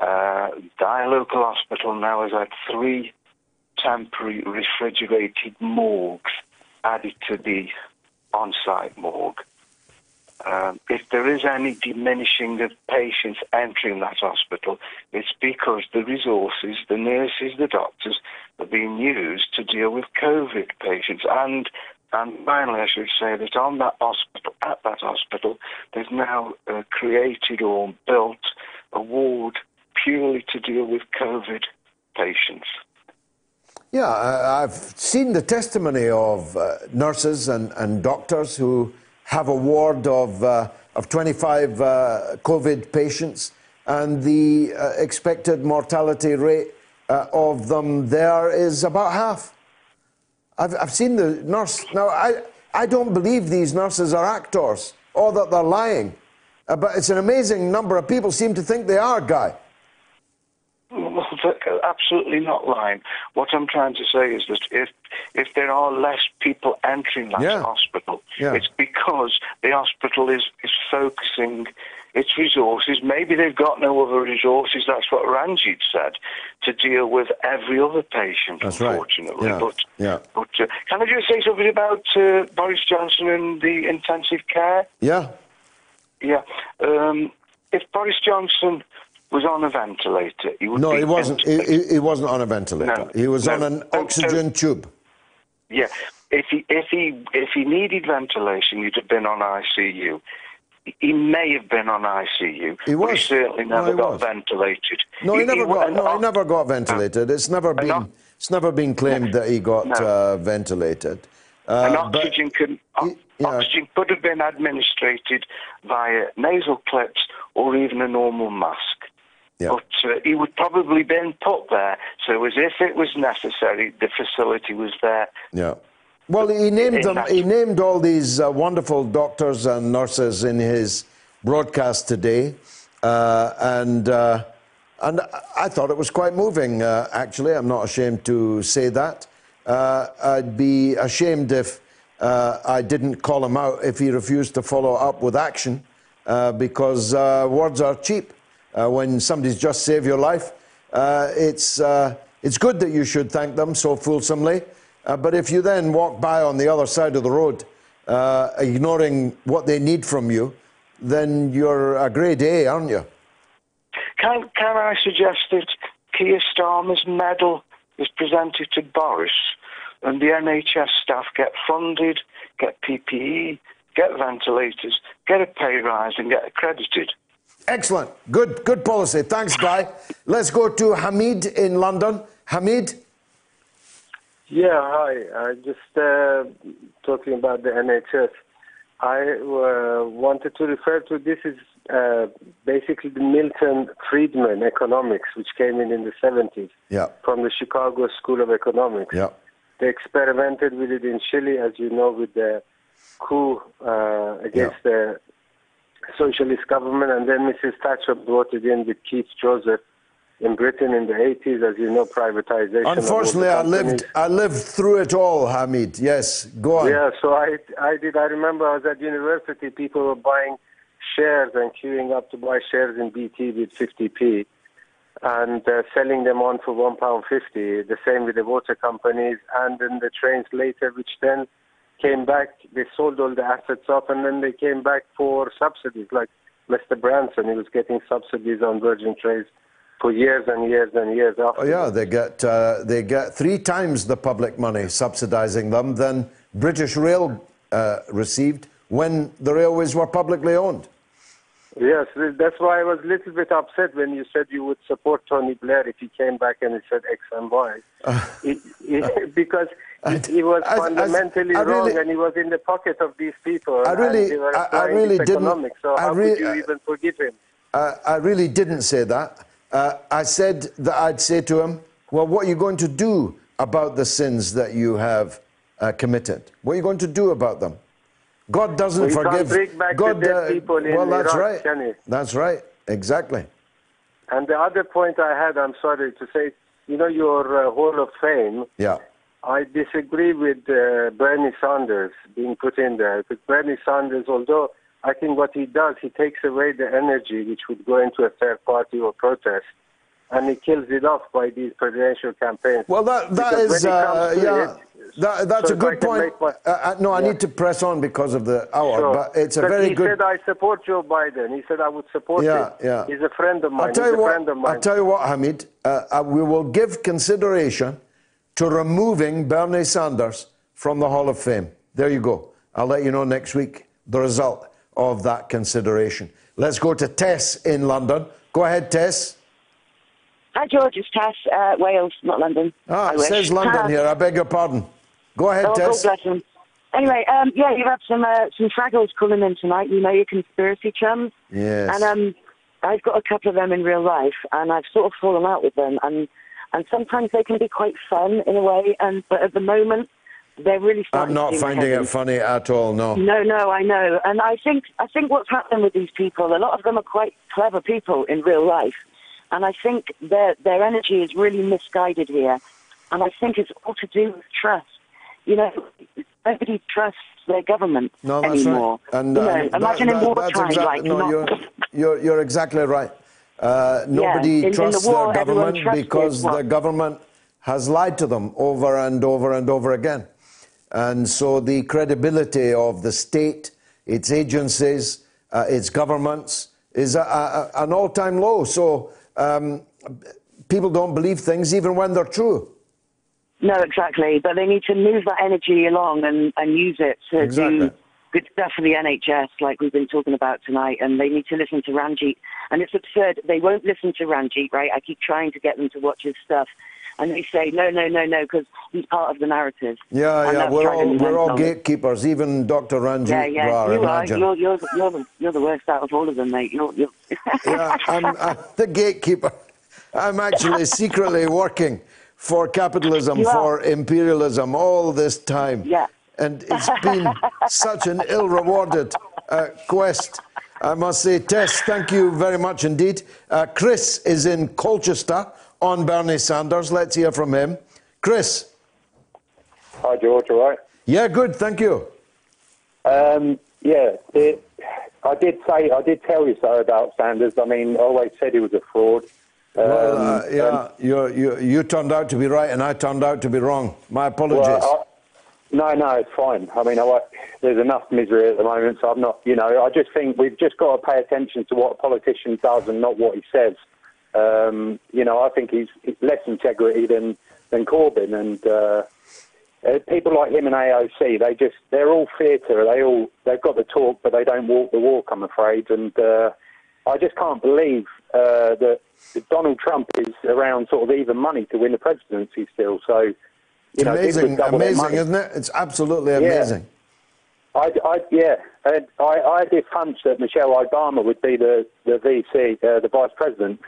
Thy local hospital now has had 3 temporary refrigerated morgues added to the on-site morgue. If there is any diminishing of patients entering that hospital, it's because the resources, the nurses, the doctors, are being used to deal with COVID patients. And finally, I should say that on that hospital, at that hospital, they've now created or built a ward purely to deal with COVID patients. Yeah, I've seen the testimony of nurses and doctors who have a ward of 25 COVID patients, and the expected mortality rate of them there is about half. I've seen the nurse. Now, I don't believe these nurses are actors or that they're lying, but it's an amazing number of people seem to think they are, Guy. Well, absolutely not lying. What I'm trying to say is that if there are less people entering that hospital, it's because the hospital is focusing its resources. Maybe they've got no other resources. That's what Ranjeet said, to deal with every other patient, that's unfortunately. Right. Yeah. But can I just say something about Boris Johnson and the intensive care? Yeah. Yeah. If Boris Johnson was on a ventilator, he would he wasn't. He wasn't on a ventilator. No, he was on an oxygen tube. Yeah. If he needed ventilation, he'd have been on ICU. He may have been on ICU. He was. But he certainly never got ventilated. No, he never got ventilated. It's never been claimed that he got ventilated. And oxygen oxygen could have been administered via nasal clips or even a normal mask. Yeah. But he would probably have been put there, so as if it was necessary, the facility was there. Yeah. Well, he named them. He named all these wonderful doctors and nurses in his broadcast today, and I thought it was quite moving. Actually, I'm not ashamed to say that. I'd be ashamed if I didn't call him out if he refused to follow up with action, because words are cheap. When somebody's just saved your life, it's good that you should thank them so fulsomely. But if you then walk by on the other side of the road, ignoring what they need from you, then you're a grade A, aren't you? Can I suggest that Keir Starmer's medal is presented to Boris, and the NHS staff get funded, get PPE, get ventilators, get a pay rise, and get accredited? Excellent. Good policy. Thanks, Guy. Let's go to Hamid in London. Hamid? Yeah, hi. Just talking about the NHS. I wanted to refer to this is basically the Milton Friedman economics, which came in the 70s from the Chicago School of Economics. Yeah. They experimented with it in Chile, as you know, with the coup against the socialist government. And then Mrs. Thatcher brought it in with Keith Joseph. In Britain in the 80s, as you know, privatization. Unfortunately, I lived through it all, Hamid. Yes, go on. Yeah, so I did. I remember I was at university. People were buying shares and queuing up to buy shares in BT with 50p. and selling them on for £1.50. The same with the water companies, and then the trains later, which then came back, they sold all the assets off, and then they came back for subsidies, like Mr. Branson. He was getting subsidies on Virgin Trains for years and years and years after. Oh yeah, they got 3 times the public money subsidising them than British Rail received when the railways were publicly owned. Yes, that's why I was a little bit upset when you said you would support Tony Blair if he came back and he said X and Y. Because he was fundamentally wrong, and he was in the pocket of these people. I really didn't. So how could you even forgive him? I really didn't say that. I said that I'd say to him, well, what are you going to do about the sins that you have committed? What are you going to do about them? God doesn't forgive. Well, that's right. That's right. Exactly. And the other point I had, I'm sorry to say, you know, your Hall of Fame. Yeah. I disagree with Bernie Sanders being put in there. Because Bernie Sanders, although I think what he does, he takes away the energy which would go into a third party or protest, and he kills it off by these presidential campaigns. Well, that's a good point. I need to press on because of the hour, sure. But it's a very good... He said, I support Joe Biden. He said, I would support him. Yeah. He's a friend of mine. I'll tell you what, Hamid, we will give consideration to removing Bernie Sanders from the Hall of Fame. There you go. I'll let you know next week the result of that consideration. Let's go to Tess in London. Go ahead, Tess. Hi, George. It's Tess, Wales, not London. It says London here. I beg your pardon. Go ahead, Tess. God bless him. Anyway, you have some fraggles coming in tonight. You know, your conspiracy chums. Yes. And I've got a couple of them in real life, and I've sort of fallen out with them. And sometimes they can be quite fun in a way. But at the moment, they're really starting. I'm not finding it funny at all. No. No, I know. And I think what's happening with these people, a lot of them are quite clever people in real life. And I think their energy is really misguided here. And I think it's all to do with trust. You know, nobody trusts their government anymore. Right. And, imagine in wartime, you're exactly right. Nobody trusts their government because the government has lied to them over and over and over again. And so the credibility of the state, its agencies, its governments, is an all-time low. So... people don't believe things even when they're true. No, exactly. But they need to move that energy along and use it to do good stuff for the NHS, like we've been talking about tonight. And they need to listen to Ranjeet. And it's absurd. They won't listen to Ranjeet, right? I keep trying to get them to watch his stuff. And they say, no, because he's part of the narrative. Yeah, we're all gatekeepers, even Dr. Ranjeet Brar, imagine. You're the worst out of all of them, mate. You're... Yeah, I'm the gatekeeper. I'm actually secretly working for capitalism, for imperialism all this time. Yeah. And it's been such an ill-rewarded quest, I must say. Tess, thank you very much indeed. Chris is in Colchester on Bernie Sanders. Let's hear from him. Chris. Hi, George. All right? Yeah, good. Thank you. I did tell you so about Sanders. I mean, I always said he was a fraud. You turned out to be right and I turned out to be wrong. My apologies. Well, no, it's fine. I mean, there's enough misery at the moment, so I'm not, I just think we've just got to pay attention to what a politician does and not what he says. I think he's less integrity than Corbyn, and people like him and AOC, they're all theatre. They've got the talk, but they don't walk the walk, I'm afraid. And I just can't believe that Donald Trump is around sort of even money to win the presidency still. So it's amazing, isn't it? It's absolutely amazing. Yeah. I had this hunch that Michelle Obama would be the VC, the vice president.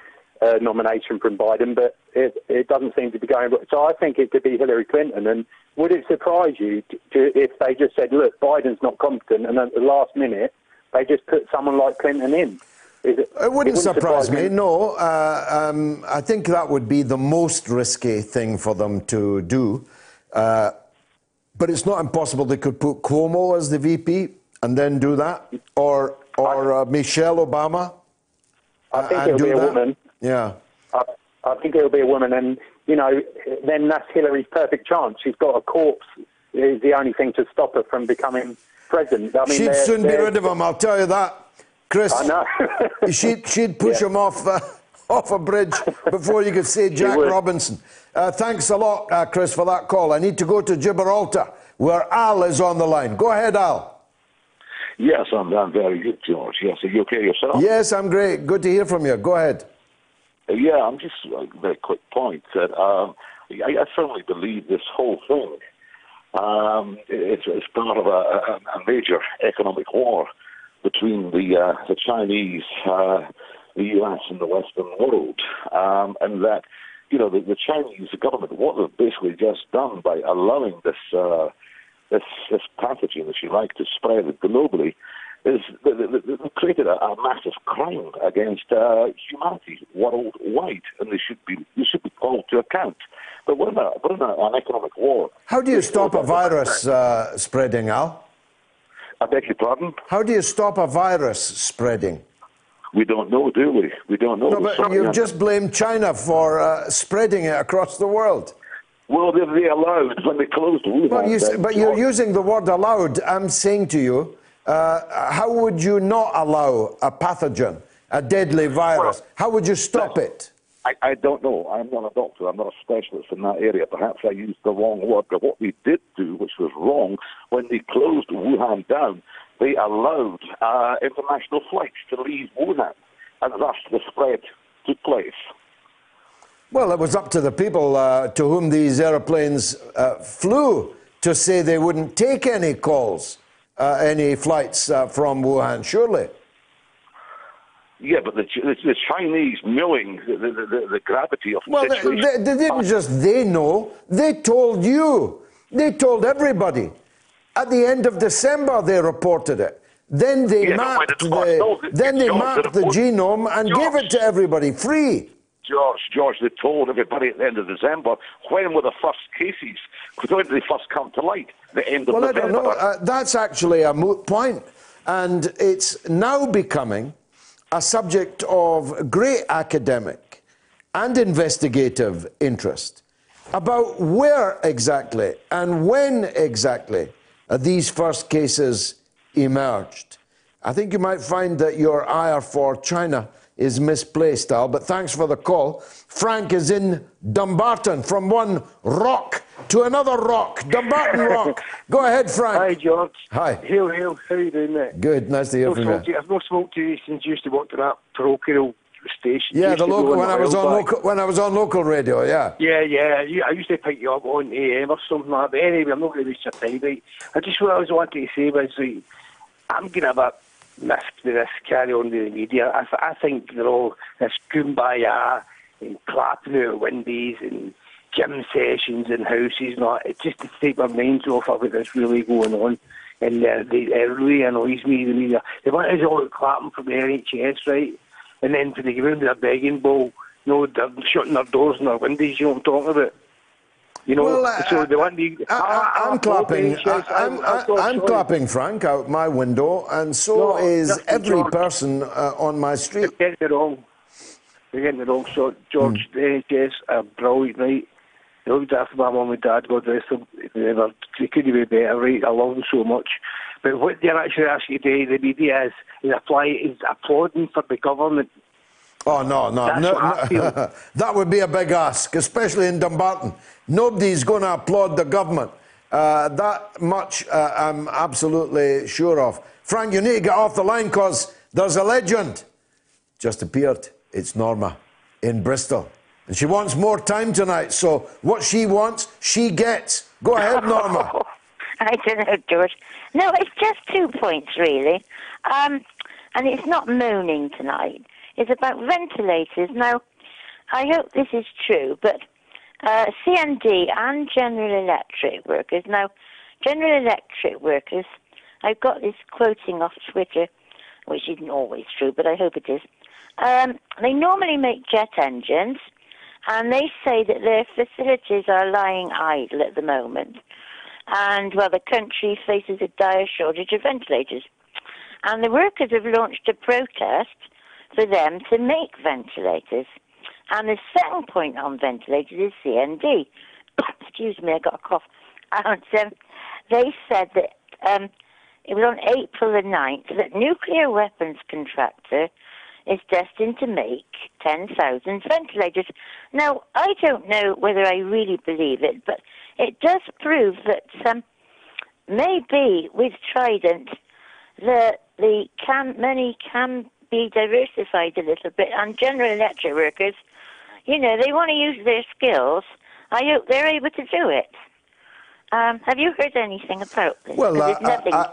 Nomination from Biden, but it doesn't seem to be going. So I think it could be Hillary Clinton. And would it surprise you if they just said, look, Biden's not competent, and at the last minute they just put someone like Clinton in? It wouldn't surprise me, no. I think that would be the most risky thing for them to do. But it's not impossible. They could put Cuomo as the VP and then do that, or Michelle Obama. I think it'll be a woman. Yeah, I, I think it'll be a woman. And, you know, then that's Hillary's perfect chance. She's got a corpse. Is the only thing to stop her from becoming president. I mean, she'd soon be rid of him, I'll tell you that. Chris, I know. she'd push him off a bridge before you could say Jack Robinson. Thanks a lot, Chris, for that call. I need to go to Gibraltar, where Al is on the line. Go ahead, Al. Yes, I'm very good, George. Yes, are you okay yourself? Yes, I'm great. Good to hear from you. Go ahead. Yeah, I'm just a very quick point that I firmly believe this whole thing. It's part of a major economic war between the Chinese, the U.S. and the Western world, and that, you know, the Chinese government, what they've basically just done by allowing this pathogen, if you like, to spread globally, is they've created a massive crime against humanity worldwide, and they should be called to account. But we're in an economic war. How do you stop a virus spreading, Al? I beg your pardon? How do you stop a virus spreading? We don't know, do we? We don't know. No, but you've just blamed China for spreading it across the world. Well, they allowed when they closed Wuhan. Well, but you're using the word allowed. I'm saying to you, how would you not allow a pathogen, a deadly virus? Well, how would you stop it? I don't know. I'm not a doctor. I'm not a specialist in that area. Perhaps I used the wrong word. But what they did do, which was wrong, when they closed Wuhan down, they allowed international flights to leave Wuhan, and thus the spread took place. Well, it was up to the people to whom these aeroplanes flew to say they wouldn't take any calls, any flights from Wuhan, surely. Yeah, but the Chinese, knowing the gravity of the situation... Well, they didn't just they know. They told you. They told everybody. At the end of December, they reported it. Then they mapped the genome and gave it to everybody free. George, they told everybody at the end of December. When were the first cases? When did they first come to light? The end of November. Well, I don't know. That's actually a moot point. And it's now becoming a subject of great academic and investigative interest about where exactly and when exactly these first cases emerged. I think you might find that your ire for China is misplaced, Al, but thanks for the call. Frank is in Dumbarton, from one rock to another rock, Dumbarton Rock. Go ahead, Frank. Hi, George. Hi. Hail. How are you doing, mate? Good, nice to hear from you. I've not spoken to you since you used to work at that parochial station. Yeah, the local, when I was on local radio, yeah. Yeah, I used to pick you up on AM or something like that. Anyway, I'm not going to waste your time, right? What I was wanting to say was, like, I'm going to have a miffed with this carry on with the media. I think they're all this kumbaya and clapping at windies and gym sessions and houses and all. It's just to take my minds off of what's really going on. And it really annoys me, the media. They want us all clapping from the NHS, right? And then for the ground, they're begging bowl. No, they're shutting their doors and their windows, you know what I'm talking about? You know, well, so the one I'm clapping. I'm clapping, Frank, out my window, and so is every person on my street. They're getting it wrong. They're getting it wrong. So, George, the NHS are brilliant, right? They looked after my mum and dad, God bless them. They couldn't be better, right? I love them so much. But what they're actually asking today, the media, is applauding for the government. Oh, no. That would be a big ask, especially in Dumbarton. Nobody's going to applaud the government. That much I'm absolutely sure of. Frank, you need to get off the line because there's a legend. Just appeared. It's Norma in Bristol. And she wants more time tonight, so what she wants, she gets. Go ahead, Norma. I don't know, George. No, it's just 2 points, really. And it's not moaning tonight. It's about ventilators. Now, I hope this is true, but CMD and General Electric workers. Now, General Electric workers, I've got this quoting off Twitter, which isn't always true, but I hope it is. They normally make jet engines, and they say that their facilities are lying idle at the moment. And, well, the country faces a dire shortage of ventilators. And the workers have launched a protest for them to make ventilators. And his second point on ventilators is CND. Excuse me, I got a cough. And they said that it was on April the 9th that nuclear weapons contractor is destined to make 10,000 ventilators. Now, I don't know whether I really believe it, but it does prove that maybe with Trident, money can be diversified a little bit. And General Electric workers, you know, they want to use their skills. I hope they're able to do it. Have you heard anything about this? Well,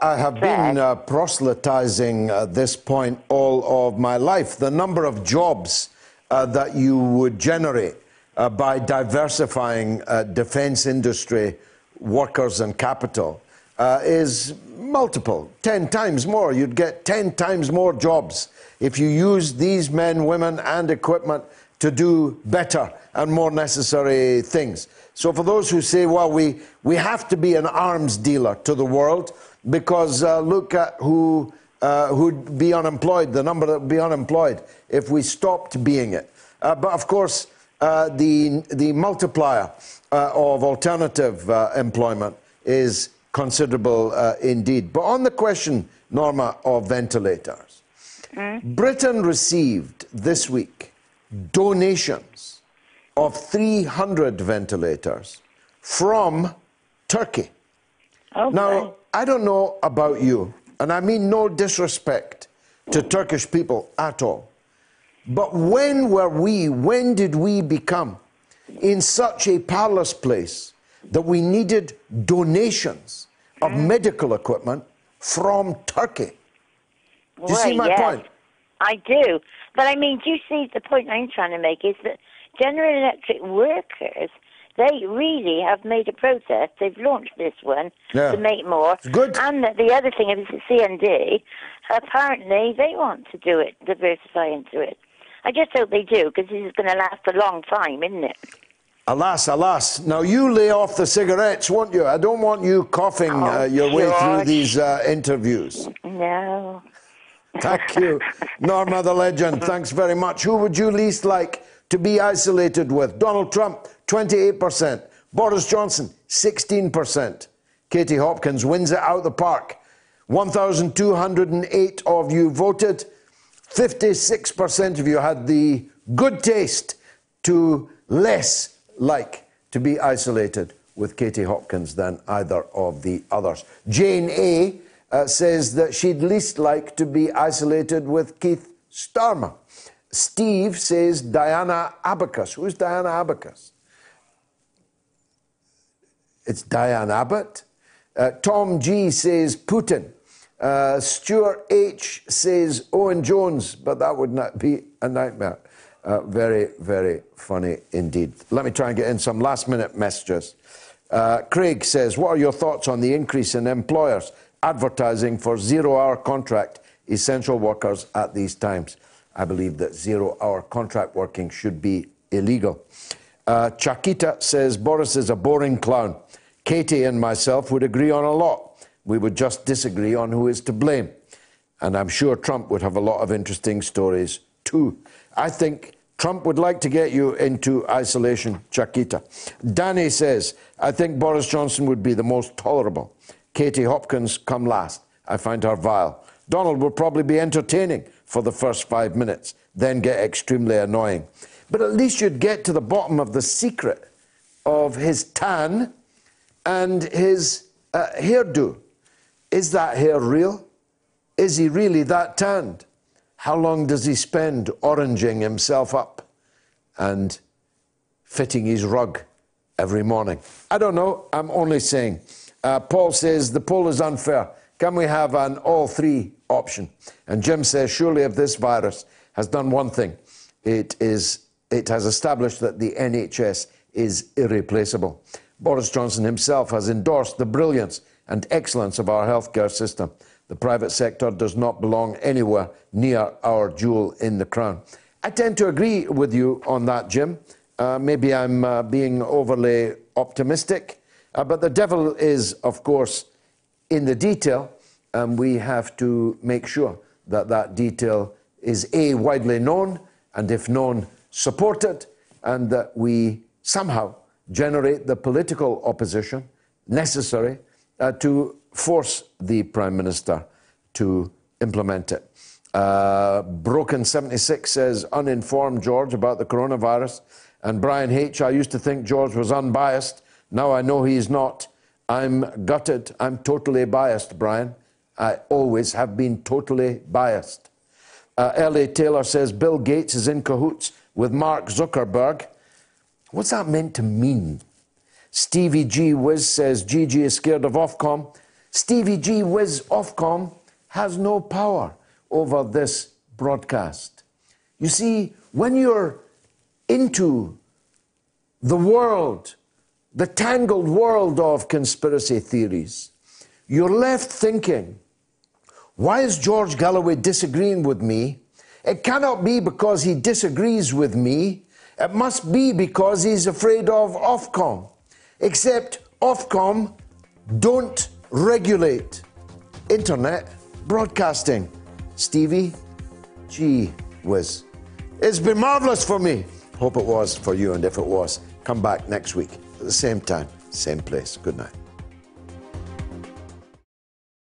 I have been proselytizing this point all of my life. The number of jobs that you would generate by diversifying defense industry workers and capital is multiple, 10 times more. You'd get 10 times more jobs if you use these men, women, and equipment to do better and more necessary things. So for those who say, well, we have to be an arms dealer to the world because look at who'd be unemployed, the number that would be unemployed if we stopped being it. But of course, the multiplier of alternative employment is considerable indeed. But on the question, Norma, of ventilators, Britain received this week donations of 300 ventilators from Turkey. Okay. Now, I don't know about you, and I mean no disrespect to Turkish people at all, but when did we become in such a powerless place that we needed donations of medical equipment from Turkey? Do you see my point? I do. But I mean, do you see the point I'm trying to make is that General Electric workers, they really have made a protest. They've launched this one to make more. Good. And the other thing is the CND. Apparently, they want to do it, diversify into it. I just hope they do, because this is going to last a long time, isn't it? Alas, alas. Now, you lay off the cigarettes, won't you? I don't want you coughing your way through these interviews. No. Thank you, Norma the Legend. Thanks very much. Who would you least like to be isolated with? Donald Trump, 28%. Boris Johnson, 16%. Katie Hopkins wins it out the park. 1,208 of you voted. 56% of you had the good taste to less like to be isolated with Katie Hopkins than either of the others. Jane A. says that she'd least like to be isolated with Keith Starmer. Steve says Diana Abacus. Who's Diana Abacus? It's Diane Abbott. Tom G says Putin. Stuart H says Owen Jones, but that would not be a nightmare. Very, very funny indeed. Let me try and get in some last-minute messages. Craig says, what are your thoughts on the increase in employers advertising for zero-hour contract essential workers at these times? I believe that zero-hour contract working should be illegal. Chakita says, Boris is a boring clown. Katie and myself would agree on a lot. We would just disagree on who is to blame. And I'm sure Trump would have a lot of interesting stories too. I think Trump would like to get you into isolation, Chakita. Danny says, I think Boris Johnson would be the most tolerable. Katie Hopkins come last. I find her vile. Donald will probably be entertaining for the first 5 minutes, then get extremely annoying. But at least you'd get to the bottom of the secret of his tan and his hairdo. Is that hair real? Is he really that tanned? How long does he spend oranging himself up and fitting his rug every morning? I don't know. I'm only saying. Paul says, the poll is unfair. Can we have an all three option? And Jim says, surely if this virus has done one thing, it has established that the NHS is irreplaceable. Boris Johnson himself has endorsed the brilliance and excellence of our healthcare system. The private sector does not belong anywhere near our jewel in the crown. I tend to agree with you on that, Jim. Maybe I'm being overly optimistic. But the devil is, of course, in the detail, and we have to make sure that that detail is, A, widely known, and if known, support it, and that we somehow generate the political opposition necessary to force the Prime Minister to implement it. Broken76 says, uninformed George about the coronavirus. And Brian H., I used to think George was unbiased. Now I know he's not. I'm gutted. I'm totally biased, Brian. I always have been totally biased. L.A. Taylor says, Bill Gates is in cahoots with Mark Zuckerberg. What's that meant to mean? Stevie G. Wiz says, Gigi is scared of Ofcom. Stevie G. Wiz, Ofcom has no power over this broadcast. You see, when you're into the world, the tangled world of conspiracy theories, you're left thinking, why is George Galloway disagreeing with me? It cannot be because he disagrees with me. It must be because he's afraid of Ofcom. Except Ofcom don't regulate internet broadcasting. Stevie G. Wiz. It's been marvellous for me. Hope it was for you, and if it was, come back next week at the same time, same place. Good night.